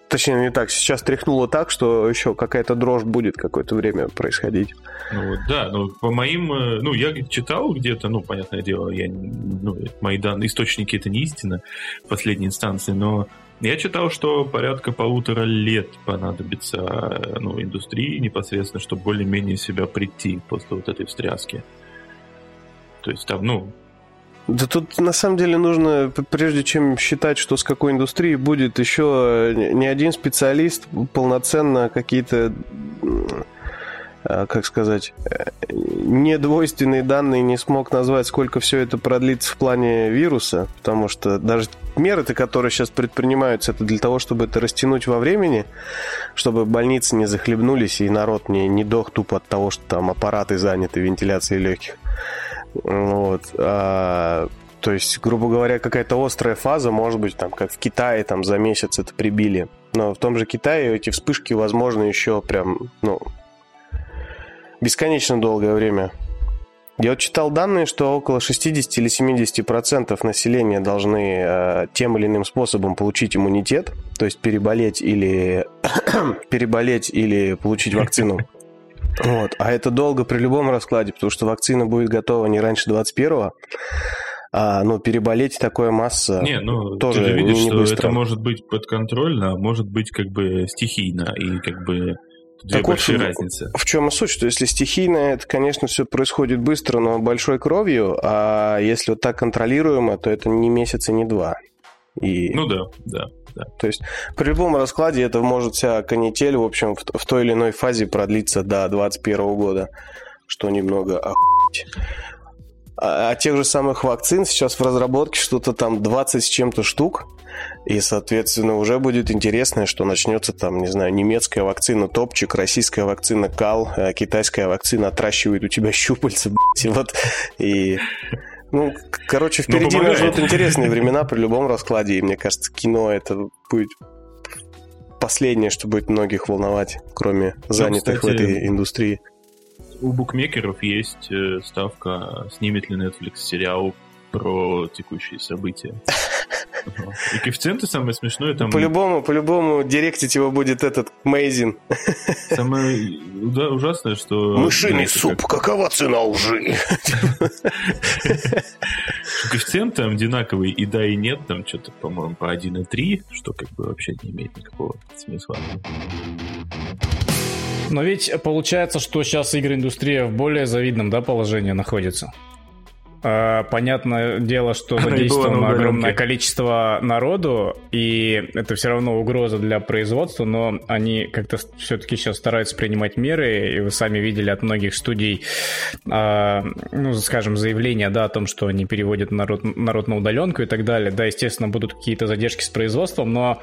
Точнее, не так. Сейчас тряхнуло так, что еще какая-то дрожь будет какое-то время происходить. Ну, вот, да, но по моим... Ну, я читал где-то, ну, понятное дело, я, ну, мои данные, источники — это не истина в последней инстанции, но я читал, что порядка полутора лет понадобится, ну, индустрии непосредственно, чтобы более-менее себя прийти после вот этой встряски. То есть там, ну... Да тут, на самом деле, нужно, прежде чем считать, что с какой индустрии будет, еще ни один специалист полноценно какие-то, как сказать, недвойственные данные не смог назвать, сколько все это продлится в плане вируса, потому что даже меры-то, которые сейчас предпринимаются, это для того, чтобы это растянуть во времени, чтобы больницы не захлебнулись и народ не, не дох тупо от того, что там аппараты заняты вентиляцией легких. Вот. А, то есть, грубо говоря, какая-то острая фаза, может быть, там, как в Китае, там, за месяц это прибили. Но в том же Китае эти вспышки, возможно, еще прям, ну, бесконечно долгое время. Я вот читал данные, что около шестьдесят или семьдесят процентов населения должны э, тем или иным способом получить иммунитет, то есть переболеть или, переболеть или получить вакцину. Вот. А это долго при любом раскладе, потому что вакцина будет готова не раньше двадцать первого, а, но переболеть такая масса не, ну, тоже ты же видишь, не, не быстро. Это может быть подконтрольно, а может быть как бы стихийно, и как бы две так большие вот, разницы. В чем и суть, что если стихийно, это, конечно, все происходит быстро, но большой кровью, а если вот так контролируемо, то это не месяц и не два. И... Ну да, да. Да. То есть при любом раскладе это может вся канитель, в общем, в, в той или иной фазе продлиться до двадцать первого года, что немного охуеть. А, а тех же самых вакцин сейчас в разработке что-то там двадцать с чем-то штук, и, соответственно, уже будет интересно, что начнется там, не знаю, немецкая вакцина Топчик, российская вакцина Кал, китайская вакцина отращивает у тебя щупальца, блядь, и вот, и... Ну, короче, впереди нас ждут интересные времена при любом раскладе, и мне кажется, кино это будет последнее, что будет многих волновать, кроме занятых, ну, кстати, в этой индустрии. У букмекеров есть ставка, снимет ли Netflix сериал про текущие события. И коэффициенты самое смешное там... По-любому, по-любому директить его будет этот Мейзин. Самое да, ужасное, что... Мышиный суп, как... какова цена лжи? Коэффициент там одинаковый, и да, и нет, там что-то, по-моему, по один и три, что как бы вообще не имеет никакого смысла. Но ведь получается, что сейчас игроиндустрия в более завидном, да, положении находится. Понятное дело, что задействовано огромное количество народу, и это все равно угроза для производства, но они как-то все-таки сейчас стараются принимать меры, и вы сами видели от многих студий, ну, скажем, заявления, да, о том, что они переводят народ, народ на удаленку и так далее. Да, естественно, будут какие-то задержки с производством, но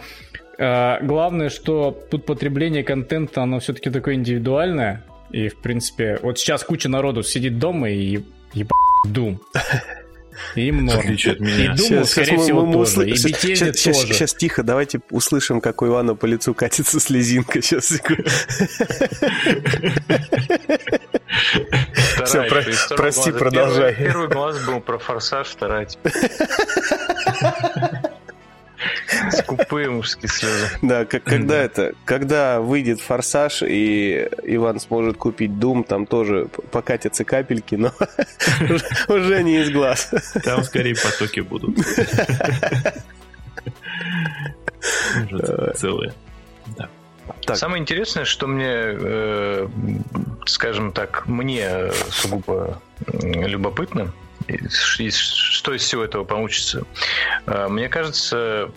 главное, что тут потребление контента, оно все-таки такое индивидуальное, и, в принципе, вот сейчас куча народу сидит дома и ебать Doom. И много. И Doom, скорее всего, мы, мы тоже. Усл... И Бетельда тоже. Сейчас тихо, давайте услышим, как у Ивана по лицу катится слезинка. Сейчас, секунду. Все, про... прости, глаза. Продолжай. Первый, первый глаз был про «Форсаж», вторая теперь. Скупые мужские слезы. Да, как, когда да. это, когда выйдет «Форсаж» и Иван сможет купить «Дум», там тоже покатятся капельки, но уже не из глаз. Там скорее потоки будут. Целые. Да. Так. Самое интересное, что мне, э, скажем так, мне сугубо любопытно, что из всего этого получится? Мне кажется,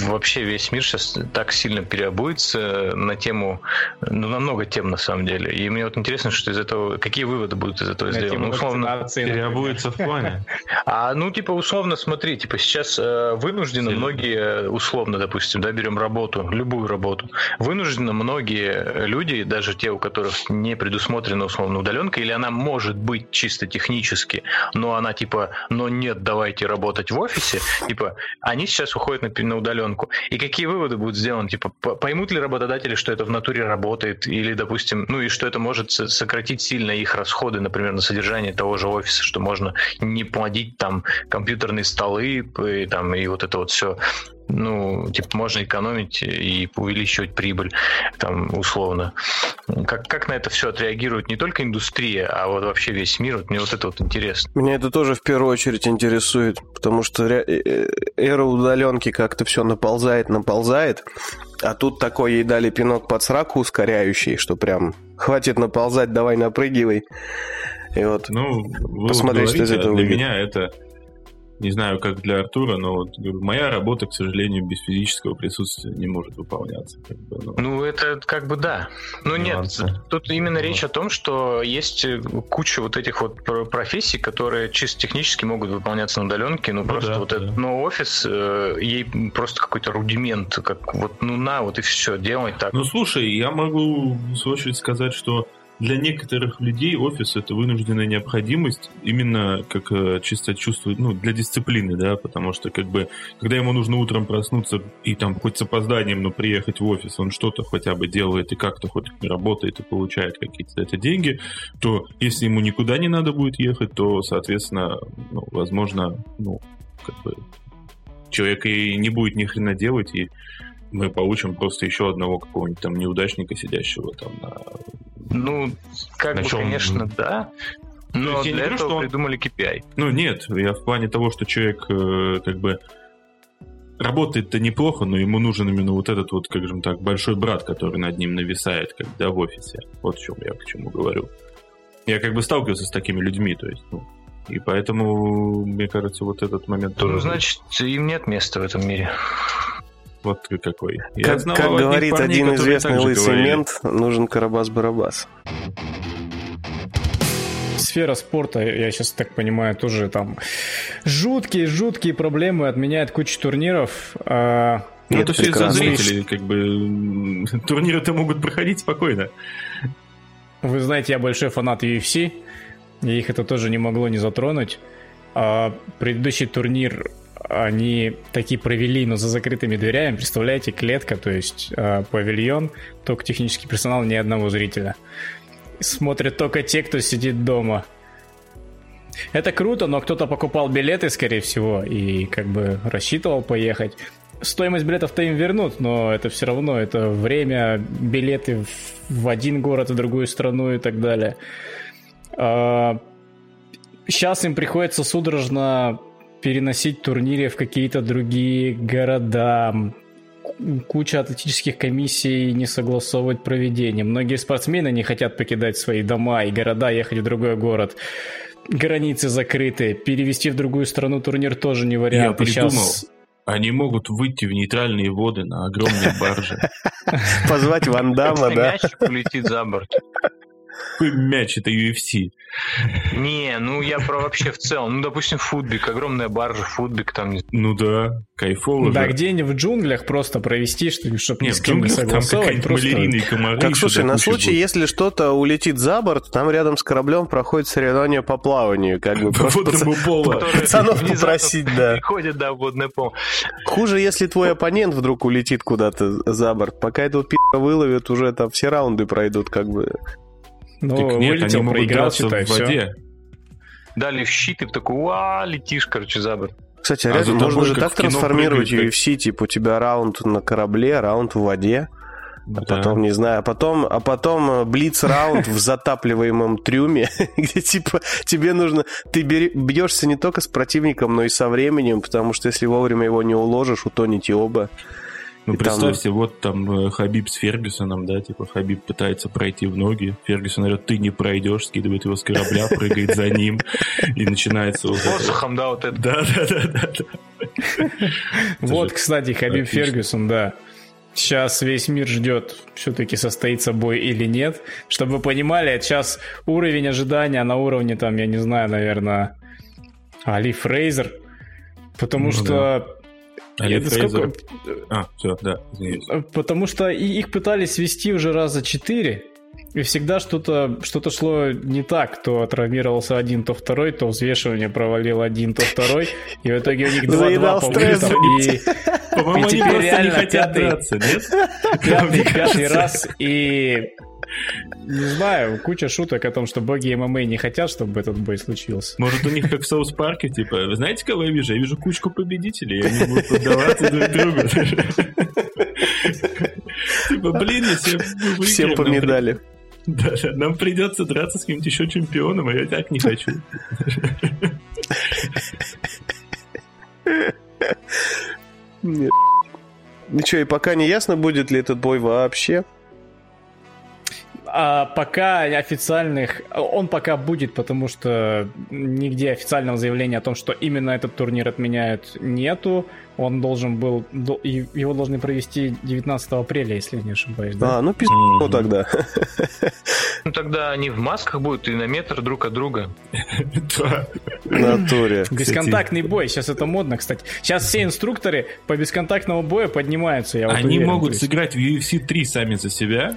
вообще весь мир сейчас так сильно переобуется на тему, ну, на много тем, на самом деле. И мне вот интересно, что из этого, какие выводы будут из этого на сделаны. Ну, условно, переобуется в плане. А, ну, типа, условно, смотри, типа, сейчас э, вынуждены сильно. Многие, условно, допустим, да, берем работу, любую работу, вынуждены многие люди, даже те, у которых не предусмотрена, условно, удаленка, или она может быть чисто технически, но она, типа, но нет, давайте работать в офисе, типа, они сейчас уходят на, на удаленку. И какие выводы будут сделаны? Типа, поймут ли работодатели, что это в натуре работает, или, допустим, ну, и что это может сократить сильно их расходы, например, на содержание того же офиса, что можно не плодить там компьютерные столы и, там, и вот это вот все. Ну, типа, можно экономить и увеличивать прибыль, там, условно. Как, как на это все отреагирует не только индустрия, а вот вообще весь мир? Вот мне вот это вот интересно. Меня это тоже в первую очередь интересует, потому что эра удаленки как-то все наползает, наползает, а тут такой ей дали пинок под сраку ускоряющий, что прям хватит наползать, давай напрыгивай. И вот ну, посмотри, что из этого выйдет. Для меня это... Не знаю, как для Артура, но вот, моя работа, к сожалению, без физического присутствия не может выполняться. Как бы, но... Ну, это как бы да. Ну, нюансы. Нет, тут именно но... речь о том, что есть куча вот этих вот профессий, которые чисто технически могут выполняться на удаленке, ну, ну просто да, вот да. этот, но офис, э, ей просто какой-то рудимент, как вот, ну, на, вот и все, делай так. Ну, слушай, я могу, в свою очередь, сказать, что для некоторых людей офис — это вынужденная необходимость, именно как э, чисто чувство, ну, для дисциплины, да, потому что, как бы, когда ему нужно утром проснуться и там хоть с опозданием, но приехать в офис, он что-то хотя бы делает и как-то хоть работает и получает какие-то за это деньги, то если ему никуда не надо будет ехать, то, соответственно, ну, возможно, ну, как бы, человек и не будет ни хрена делать, и мы получим просто еще одного какого-нибудь там неудачника, сидящего там на... Ну, как на бы, чем... конечно, да. Но для этого что... придумали кей пи ай. Ну, нет, я в плане того, что человек э, как бы работает-то неплохо, но ему нужен именно вот этот вот, как же так, большой брат, который над ним нависает, когда в офисе. Вот в чем я к чему говорю. Я как бы сталкивался с такими людьми, то есть, ну, и поэтому, мне кажется, вот этот момент тоже... Ну, значит, им нет места в этом мире. Вот какой. Я как знал, как говорит парней, один известный лысый мент, нужен Карабас-Барабас. Сфера спорта, я сейчас так понимаю, тоже там жуткие-жуткие проблемы, отменяет кучу турниров. Ну, это все из-за зрителей, как бы турниры-то могут проходить спокойно. Вы знаете, я большой фанат ю эф си, и их это тоже не могло не затронуть. А предыдущий турнир они такие провели, но за закрытыми дверями, представляете, клетка, то есть э, павильон, только технический персонал, ни одного зрителя. Смотрят только те, кто сидит дома. Это круто, но кто-то покупал билеты, скорее всего, и как бы рассчитывал поехать. Стоимость билетов-то им вернут, но это все равно, это время, билеты в один город, в другую страну и так далее. А... Сейчас им приходится судорожно переносить турниры в какие-то другие города, куча атлетических комиссий не согласовывать проведение. Многие спортсмены не хотят покидать свои дома и города, ехать в другой город. Границы закрыты, перевести в другую страну турнир тоже не вариант. Я придумал. Сейчас... Они могут выйти в нейтральные воды на огромные баржи. Позвать Ван Дамма, да? Мячик улетит за борт. Какой мяч, это ю эф си. Не, ну я про вообще в целом. Ну, допустим, футбик, огромная баржа, футбик там. Ну да, кайфово. Да, где-нибудь в джунглях просто провести, чтобы не с кем не согласовывать. Так, слушай, на случай, если что-то улетит за борт, там рядом с кораблем проходит соревнование по плаванию. Как бы по водному полу. Пацанов попросить, да. Приходят, да, водное поло. Хуже, если твой оппонент вдруг улетит куда-то за борт. Пока этого пи***а выловят, уже там все раунды пройдут, как бы... Ну, вылетел, проиграл, считай, в воде. Дали в щит, и в такой, уа, летишь, короче, за борт. Кстати, а реально, можно же так трансформировать ю эф си, типа, у тебя раунд на корабле, раунд в воде, да. А потом, не знаю, а потом, а потом блиц-раунд в затапливаемом трюме, где, типа, тебе нужно, ты бьешься не только с противником, но и со временем, потому что если вовремя его не уложишь, утонете оба. Ну, и представьте, там... вот там Хабиб с Фергюсоном, да, типа Хабиб пытается пройти в ноги, Фергюсон говорит, ты не пройдешь, скидывает его с корабля, прыгает за ним, и начинается... Посохом, да, вот это. Да-да-да. Вот, кстати, Хабиб Фергюсон, да. Сейчас весь мир ждет, все-таки состоится бой или нет. Чтобы вы понимали, сейчас уровень ожидания на уровне, там, я не знаю, наверное, Али Фрейзер. Потому ну, что... Да. Али Фрейзер. Сколько... А, все, да, извиняюсь. Потому что их пытались вести уже раза четыре. И всегда что-то, что-то шло не так. То травмировался один, то второй, то взвешивание провалил один, то второй. И в итоге у них два-два по вылетам. По-моему, и теперь реально хотят пятый, драться, нет? Пятый, пятый раз. И не знаю, куча шуток о том, что боги ММА не хотят, чтобы этот бой случился. Может, у них как в Саус-парке, типа, вы знаете, кого я вижу? Я вижу кучку победителей, и они будут поддаваться друг другу. Типа, блин, если всем по медали. Да, нам придется драться с каким-то еще чемпионом, а я так не хочу. Нет. Ну что, и пока не ясно, будет ли этот бой вообще? А пока официальных... Он пока будет, потому что нигде официального заявления о том, что именно этот турнир отменяют, нету. Он должен был... Его должны провести девятнадцатого апреля, если не ошибаюсь. Да? А, ну пизду mm-hmm. тогда. Ну тогда они в масках будут и на метр друг от друга. В натуре. Бесконтактный бой. Сейчас это модно, кстати. Сейчас все инструкторы по бесконтактному бою поднимаются. Они могут сыграть в ю эф си три сами за себя.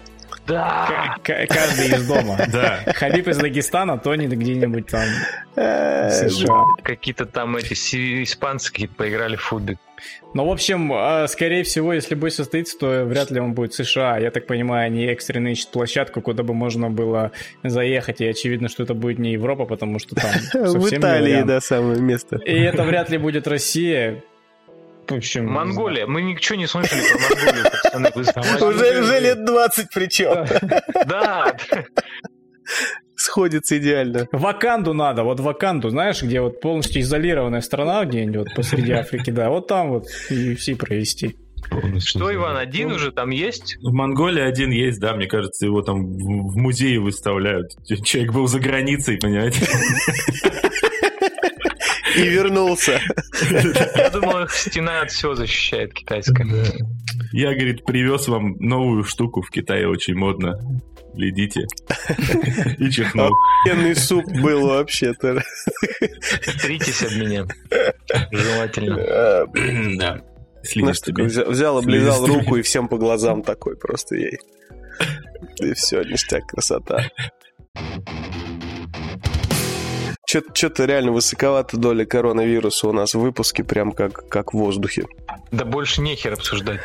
Да! К- каждый из дома. Да. Хабиб из Дагестана, Тони где-нибудь там в США. Какие-то там эти испанцы какие-то поиграли в футбик. Ну, в общем, скорее всего, если бой состоится, то вряд ли он будет в США. Я так понимаю, они экстренно ищут площадку, куда бы можно было заехать. И очевидно, что это будет не Европа, потому что там совсем... В Италии, да, самое место. И это вряд ли будет Россия. В общем, Монголия. Мы ничего не слышали про Монголию, пацаны. Уже, уже лет двадцать причем. Да. Сходится идеально. Ваканду надо. Вот Ваканду, знаешь, где вот полностью изолированная страна где-нибудь вот посреди Африки, да. Вот там вот ю эф си провести. Что, Иван, один уже там есть? В Монголии один есть, да, мне кажется, его там в музее выставляют. Человек был за границей, понимаете? И вернулся. Я думал, их стена от всего защищает китайская. Я, говорит, привез вам новую штуку, в Китае очень модно. Ледите. И чихнул. Охуенный суп был вообще-то. Стритесь от меня. Желательно. Да. Взял, облизал руку и всем по глазам такой просто ей. И все, ништяк, красота. Что-то реально высоковата доля коронавируса у нас в выпуске, прям как, как в воздухе. Да больше нехер обсуждать.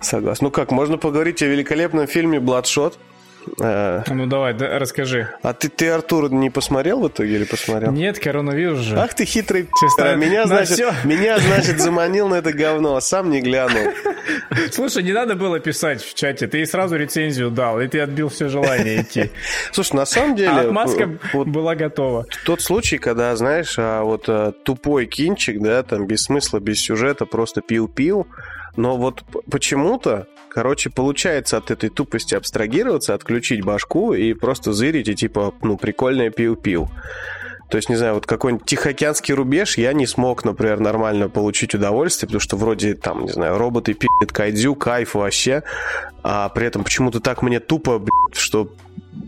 Согласен. Ну как, можно поговорить о великолепном фильме «Бладшот». Ну давай, да, расскажи. А ты, ты Артур, не посмотрел в итоге или посмотрел? Нет, коронавирус же. Ах ты хитрый пи***. Меня, значит, меня, значит, заманил на это говно, а сам не глянул. Слушай, не надо было писать в чате. Ты сразу рецензию дал, и ты отбил все желание идти. Слушай, на самом деле... Отмазка была готова. Тот случай, когда, знаешь, вот тупой кинчик, да, там без смысла, без сюжета, просто пил-пил. Но вот почему-то, короче, получается от этой тупости абстрагироваться, отключить башку и просто зырить, и типа, ну, прикольное пил-пил. То есть, не знаю, вот какой-нибудь Тихоокеанский рубеж я не смог, например, нормально получить удовольствие, потому что вроде, там, не знаю, роботы пи***ят кайдзю, кайф вообще, а при этом почему-то так мне тупо, блядь, что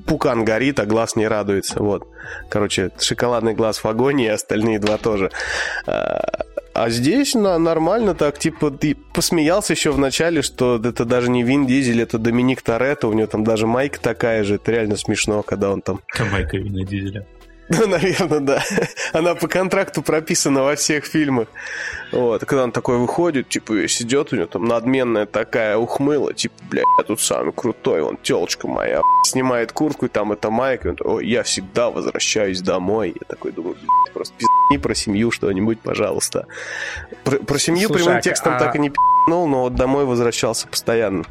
пукан горит, а глаз не радуется, вот. Короче, шоколадный глаз в агонии, и остальные два тоже. А здесь на, нормально так, типа, ты посмеялся еще в начале, что это даже не Вин Дизель, это Доминик Торетто, у него там даже майка такая же, это реально смешно, когда он там... Это майка Вина Дизеля. Ну, наверное, да. Она по контракту прописана во всех фильмах. Вот, когда он такой выходит, типа, весь идет, у него там надменная такая ухмыла, типа, бля, я тут самый крутой, он телочка моя, снимает куртку, и там это майка, и он такой, я всегда возвращаюсь домой. Я такой думаю, блядь, просто пизни про семью что-нибудь, пожалуйста. Про, про семью Слушай, прямым текстом а... так и не пи***нул, но вот домой возвращался постоянно.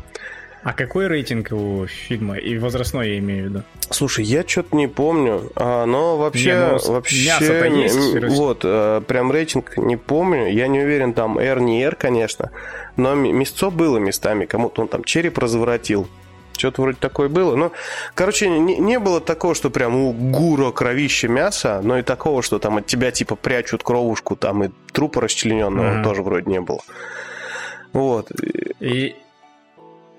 А какой рейтинг у фильма? И возрастной я имею в виду. Слушай, я что-то не помню, а, но вообще... Не, ну, вообще мясо-то есть, м- вот, а, прям рейтинг не помню. Я не уверен, там R не R, конечно, но мясцо было местами. Кому-то он там череп разворотил. Что-то вроде такое было. Ну, короче, не, не было такого, что прям у гуро кровище мяса, но и такого, что там от тебя типа прячут кровушку, там и трупа расчлененного mm-hmm. тоже вроде не было. Вот. И...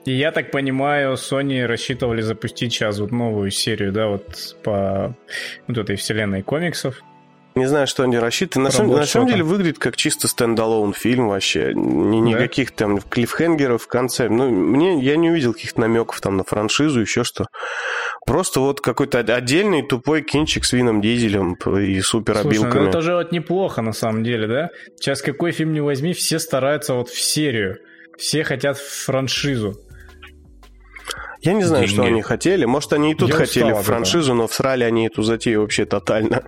И я так понимаю, Sony рассчитывали запустить сейчас вот новую серию, да, вот по вот этой вселенной комиксов. Не знаю, что они рассчитывали. На, сам, на самом деле выглядит как чисто стендалон фильм вообще. Ни, да? Никаких там клиффхенгеров в конце. Ну, мне, я не увидел каких-то намеков там на франшизу, еще что. Просто вот какой-то отдельный тупой кинчик с Вином Дизелем и суперобилками. Слушай, ну это же вот неплохо на самом деле, да? Сейчас какой фильм не возьми, все стараются вот в серию. Все хотят франшизу. Я не знаю, деньги. Что они хотели. Может, они и тут Я хотели франшизу, этого. Но всрали они эту затею вообще тотально.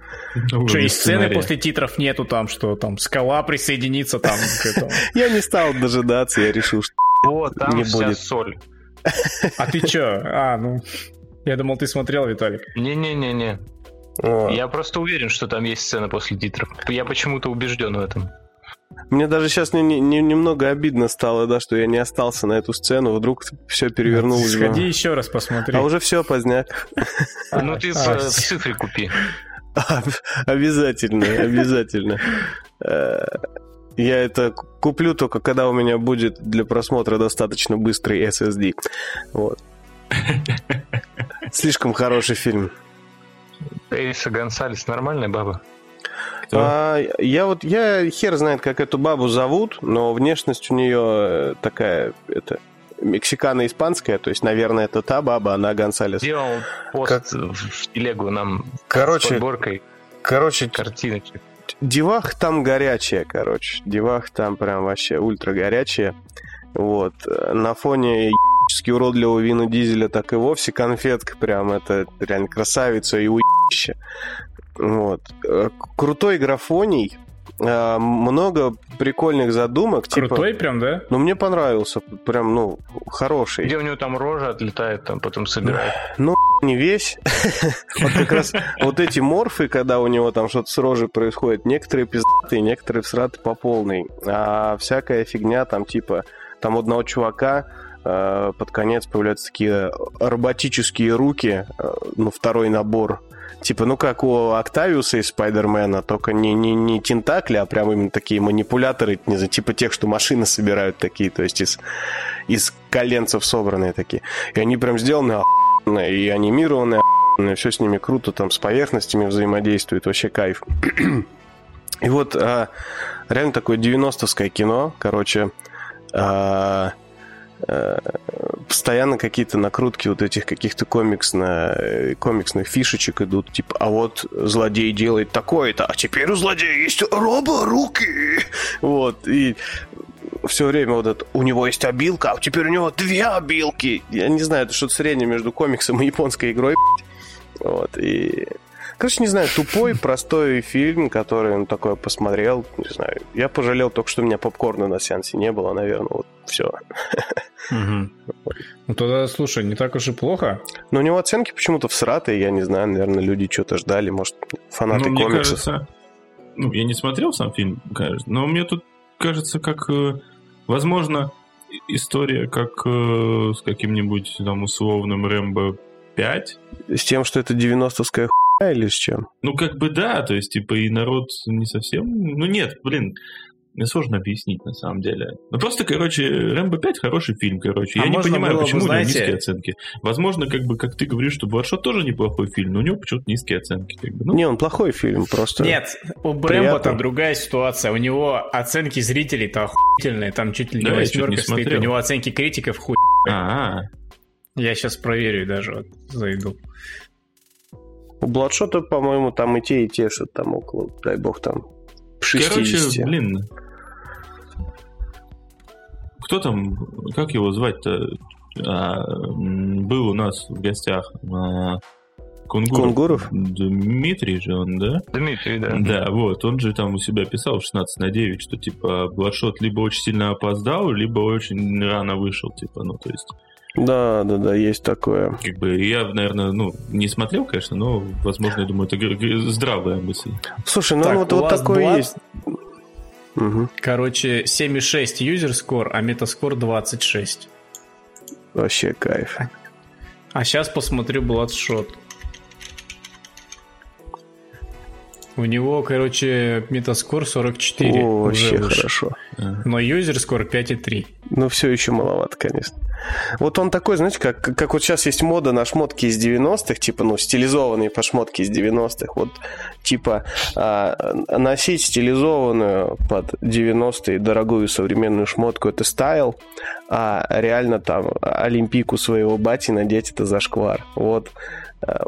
Что, и сцены после титров нету там, что там скала присоединится там к этому. Я не стал дожидаться, я решил, что вот там вся соль. А ты чё? А, ну... Я думал, ты смотрел, Виталик. Не-не-не-не. Я просто уверен, что там есть сцена после титров. Я почему-то убежден в этом. Мне даже сейчас не, не, не, немного обидно стало, да, что я не остался на эту сцену, вдруг все перевернулось. Сходи еще раз посмотри. А уже все, поздняк. Ну ты цифры купи. Обязательно, обязательно. Я это куплю только когда у меня будет для просмотра достаточно быстрый эс эс ди. Вот. Слишком хороший фильм. Эльса Гонсалес нормальная баба? А, я вот, я хер знает, как эту бабу зовут, но внешность у нее такая, это, мексикано-испанская, то есть, наверное, это та баба, она Гонсалес. Сделал пост как... в телегу нам короче, с подборкой короче, картиночек. Девах там горячая, короче, девах там прям вообще ультра горячая, вот, на фоне... уродливого Вина Дизеля, так и вовсе конфетка прям, это реально красавица и уебище. Вот. Крутой графоний, много прикольных задумок. Крутой типа, прям, да? Ну, мне понравился, прям, ну, хороший. Где у него там рожа отлетает, там потом собирает. Ну, не весь. Вот как раз вот эти морфы, когда у него там что-то с рожей происходит, некоторые пиздатые, некоторые всраты по полной. А всякая фигня там, типа, там одного чувака под конец появляются такие роботические руки, ну, второй набор. Типа, ну, как у Октавиуса из Спайдермена, только не, не, не тентакли, а прям именно такие манипуляторы, не знаю, типа тех, что машины собирают такие, то есть из, из коленцев собранные такие. И они прям сделаны охуенно, и анимированы охуенно, и все с ними круто, там, с поверхностями взаимодействует, вообще кайф. И вот а, реально такое девяностовское кино, короче... А, постоянно какие-то накрутки вот этих каких-то комиксно, комиксных фишечек идут, типа, а вот злодей делает такое-то, а теперь у злодея есть робо-руки, вот, и все время вот это, у него есть обилка, а теперь у него две обилки, я не знаю, это что-то среднее между комиксом и японской игрой, вот, и... Короче, не знаю, тупой, простой фильм, который, ну, такой посмотрел, не знаю. Я пожалел только, что у меня попкорна на сеансе не было, наверное, вот все. Угу. Ну, тогда, слушай, не так уж и плохо. Но у него оценки почему-то всратые, я не знаю, наверное, люди что-то ждали, может, фанаты ну, комиксов. Мне кажется, ну, я не смотрел сам фильм, кажется, но мне тут кажется, как, возможно, история, как с каким-нибудь там условным Рэмбо пять. С тем, что это девяностовская хуйня. Или с чем? Ну, как бы да, то есть, типа, и народ не совсем... Ну, нет, блин, мне сложно объяснить, на самом деле. Ну, просто, короче, «Рэмбо пять» хороший фильм, короче. А я не понимаю, было, почему у него низкие оценки. Возможно, как бы, как ты говоришь, что «Бладшот» тоже неплохой фильм, но у него почему-то низкие оценки. Как бы. Ну, не, он плохой фильм, просто... Нет, у «Рэмбо»-то другая ситуация. У него оценки зрителей-то охуительные, там чуть ли не да, восьмерка не стоит, у него оценки критиков хуй. А-а-а. Я сейчас проверю даже, вот, зайду. У Бладшота, по-моему, там и те, и те, что там около, дай бог, там шестьдесят. Короче, блин. Кто там, как его звать-то? А, был у нас в гостях а, Кунгуров. Кунгуров? Дмитрий же он, да? Дмитрий, да. Да, вот, он же там у себя писал в шестнадцать на девять, что, типа, Бладшот либо очень сильно опоздал, либо очень рано вышел, типа, ну, то есть... Да, да, да, есть такое. Как бы я, наверное, ну, не смотрел, конечно, но, возможно, я думаю, это здравая мысль. Слушай, ну так, вот, вот такое Blood... есть. Угу. Короче, семь целых шесть user score, а метаскор двадцать шесть. Вообще кайф. А сейчас посмотрю Бладшот. У него, короче, метаскор сорок четыре. О, вообще выше. Хорошо. Но юзерскор пять целых три. Ну, все еще маловато, конечно. Вот он такой, знаете, как, как вот сейчас есть мода на шмотки из девяностых, типа, ну, стилизованные по шмотке из девяностых. Вот, типа, носить стилизованную под девяностые дорогую современную шмотку — это стайл, а реально там олимпийку своего бати надеть — это зашквар. Вот.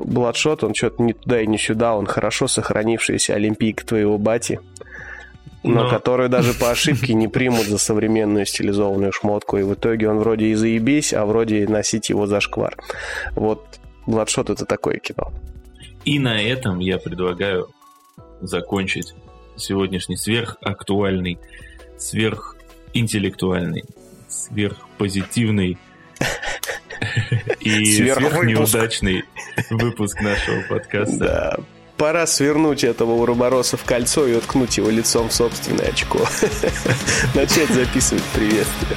Бладшот, он что-то не туда и не сюда, он хорошо сохранившаяся олимпийка твоего бати, но, но которую даже по ошибке не примут за современную стилизованную шмотку, и в итоге он вроде и заебись, а вроде и носить его за шквар. Вот Бладшот — это такое кино. И на этом я предлагаю закончить сегодняшний сверхактуальный, сверхинтеллектуальный, сверхпозитивный и сверхнеудачный выпуск нашего подкаста. Да. Пора свернуть этого Урубороса в кольцо и уткнуть его лицом в собственное очко. Начать записывать приветствие.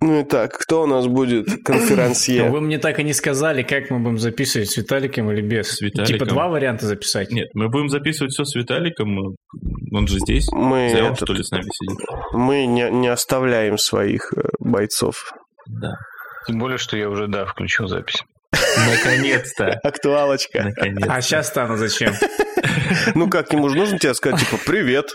Ну и так, кто у нас будет конферансье? Вы мне так и не сказали, как мы будем записывать, с Виталиком или без? С Виталиком. Типа два варианта записать? Нет, мы будем записывать все с Виталиком, он же здесь. Мы Зай, он, этот... что ли, с нами сидит? Мы не, не оставляем своих бойцов. Да. Тем более, что я уже, да, включил запись. Наконец-то. Актуалочка. Наконец-то. А сейчас-то она зачем? Ну как, ему же нужно тебе сказать, типа, привет.